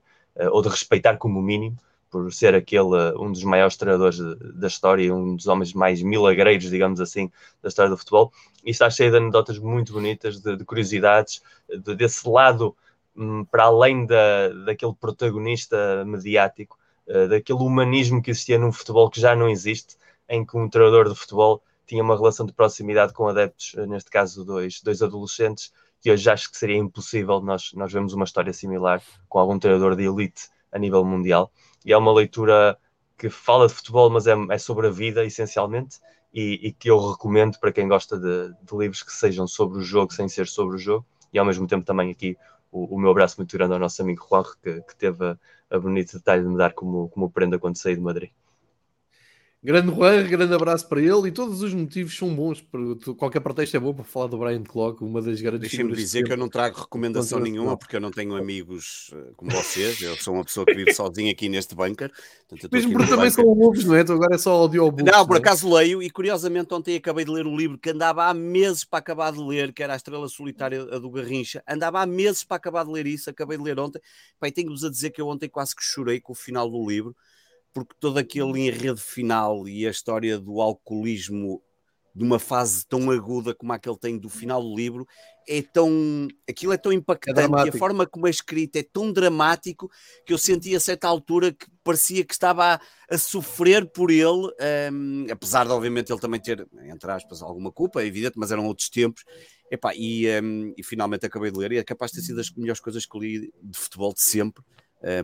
ou de respeitar como mínimo, por ser aquele, um dos maiores treinadores de, da história, um dos homens mais milagreiros, digamos assim, da história do futebol. E está cheio de anedotas muito bonitas, de, de curiosidades, de, desse lado, para além da, daquele protagonista mediático, uh, daquele humanismo que existia num futebol que já não existe, em que um treinador de futebol tinha uma relação de proximidade com adeptos, uh, neste caso dois, dois adolescentes, que hoje acho que seria impossível. Nós, nós vemos uma história similar com algum treinador de elite a nível mundial, e é uma leitura que fala de futebol, mas é, é sobre a vida, essencialmente, e, e que eu recomendo para quem gosta de, de livros que sejam sobre o jogo, sem ser sobre o jogo, e ao mesmo tempo também aqui o, o meu abraço muito grande ao nosso amigo Juan, que, que teve a, a bonita detalhe de me dar como, como prenda quando saí de Madrid. Grande Juan, grande abraço para ele, e todos os motivos são bons, porque qualquer pretexto é bom para falar do Brian Clough, uma das grandes... Deixem-me dizer que eu não trago recomendação nenhuma, porque eu não tenho amigos como vocês, eu sou uma pessoa que vive sozinha aqui neste bunker. Mesmo porque também são livros, não é? Então agora é só audiobooks. Não, por acaso leio, e curiosamente ontem acabei de ler o livro que andava há meses para acabar de ler, que era A Estrela Solitária do Garrincha, andava há meses para acabar de ler isso, acabei de ler ontem. Pai, tenho-vos a dizer que eu ontem quase que chorei com o final do livro, porque todo aquele enredo final e a história do alcoolismo, de uma fase tão aguda como a que ele tem do final do livro, é tão... aquilo é tão empacadante, é, a forma como é escrito é tão dramático, que eu senti a certa altura que parecia que estava a, a sofrer por ele, um, apesar de obviamente ele também ter, entre aspas, alguma culpa, é evidente, mas eram outros tempos. Epá, e, um, e finalmente acabei de ler, e é capaz de ter sido das melhores coisas que li de futebol de sempre,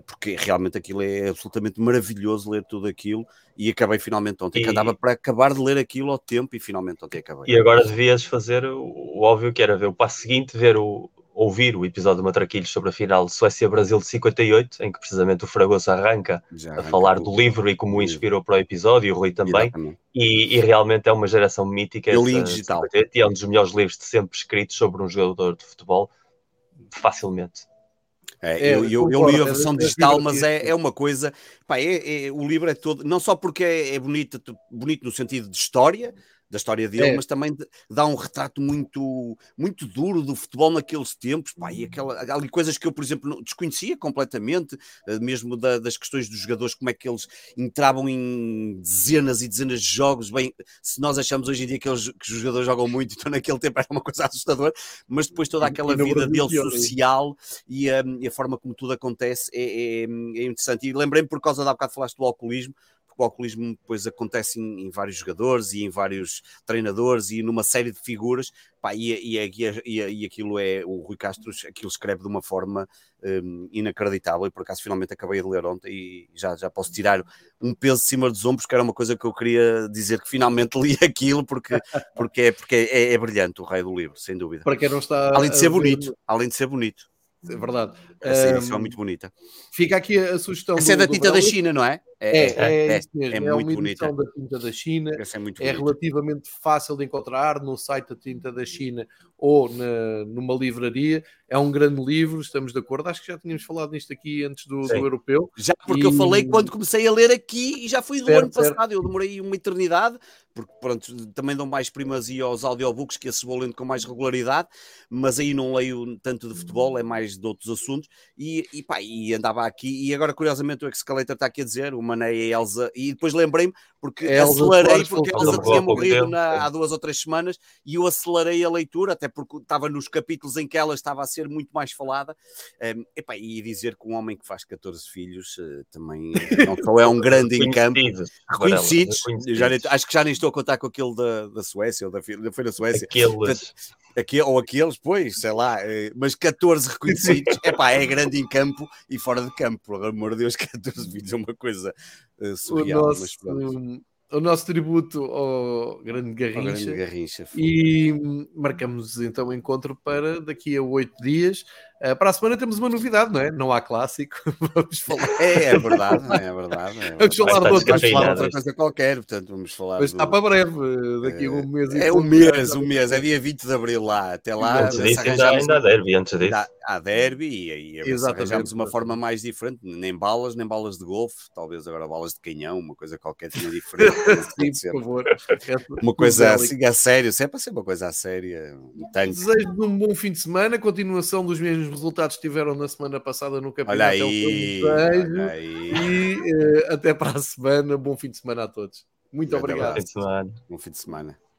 porque realmente aquilo é absolutamente maravilhoso, ler tudo aquilo, e acabei finalmente ontem, e... que andava para acabar de ler aquilo ao tempo, e finalmente ontem acabei. E agora devias fazer o óbvio, que era ver o passo seguinte, ver o, ouvir o episódio de Matraquilhos sobre a final Suécia-Brasil de cinquenta e oito, em que precisamente o Fragoso arranca, arranca a falar do livro e como o inspirou para o episódio, e o Rui também, e, e realmente é uma geração mítica. Eu li em digital. E é um dos melhores livros de sempre escritos sobre um jogador de futebol, facilmente. É, é, eu, eu, eu li a versão digital, mas é, é uma coisa... Pá, é, é, o livro é todo... Não só porque é, é bonito, bonito no sentido de história, da história dele, é. mas também dá um retrato muito, muito duro do futebol naqueles tempos. Pá, e aquela, ali coisas que eu, por exemplo, não, desconhecia completamente, mesmo da, das questões dos jogadores, como é que eles entravam em dezenas e dezenas de jogos. Bem, se nós achamos hoje em dia que, eles, que os jogadores jogam muito, então naquele tempo era uma coisa assustadora, mas depois toda aquela vida dele social e a, e a forma como tudo acontece é, é, é interessante. E lembrei-me, por causa da há bocado falaste do alcoolismo, o alcoolismo depois acontece em, em vários jogadores e em vários treinadores e numa série de figuras. Pá, e, e, e, e aquilo é... O Rui Castro aquilo escreve de uma forma um, inacreditável, e por acaso finalmente acabei de ler ontem, e já, já posso tirar um peso de cima dos ombros, que era uma coisa que eu queria dizer, que finalmente li aquilo, porque, porque, é, porque é, é brilhante o raio do livro, sem dúvida. Para quem não está... Além de ser bonito, além de ser bonito. É verdade. Essa edição um, é muito bonita. Fica aqui a sugestão. Essa é da tinta da China, não é? É, é, é, é, isso mesmo. É, é muito bonita. É uma edição da tinta da China. Essa é muito é bonita. Relativamente fácil de encontrar no site da tinta da China ou na, numa livraria. É um grande livro, estamos de acordo. Acho que já tínhamos falado nisto aqui antes do, do europeu. Já, porque e... eu falei quando comecei a ler aqui, e já foi do certo, ano passado. Certo. Eu demorei uma eternidade, porque pronto, também dão mais primazia aos audiobooks, que esse vou lendo com mais regularidade, mas aí não leio tanto de futebol, é mais de outros assuntos, e, e, pá, e andava aqui, e agora curiosamente o Excalator está aqui a dizer, o Mané e a Elsa, e depois lembrei-me, porque Elza, acelerei, porque a Elsa tinha morrido na, há duas ou três semanas, e eu acelerei a leitura, até porque estava nos capítulos em que ela estava a ser muito mais falada, um, e, pá, e dizer que um homem que faz catorze filhos uh, também não só é um grande em campo, reconhecidos, acho que já nem estou a contar com aquele da, da Suécia, ou da, foi na Suécia. Aqueles. Aquele, ou aqueles, pois, sei lá, mas catorze reconhecidos, epá, é grande em campo e fora de campo, por amor de Deus, catorze vídeos é uma coisa uh, surreal. O nosso, mas pronto. O nosso tributo ao grande Garrincha. Ao grande Garrincha e marcamos então o encontro para daqui a oito dias. Uh, para a semana temos uma novidade, não é? Não há clássico. Vamos falar. É, é verdade, não é? É verdade. É verdade. Vamos falar de outra, falar de outra coisa qualquer, portanto vamos falar. Mas está do... para breve, daqui a um mês. É um mês, um mês, é dia vinte de abril lá. Até lá. Antes disso ainda há derby, antes disso. Há derby e, e arranjamos uma forma mais diferente, nem balas, nem balas de golfe, talvez agora balas de canhão, uma coisa qualquer tinha diferente. Sim, por favor. Uma coisa assim, a sério, sempre a ser uma coisa a séria. Um desejo de um bom fim de semana, continuação dos mesmos resultados que tiveram na semana passada no campeonato. Olha aí, olha aí. E uh, até para a semana, bom fim de semana a todos. Muito obrigado. Bom fim de semana. Bom fim de semana.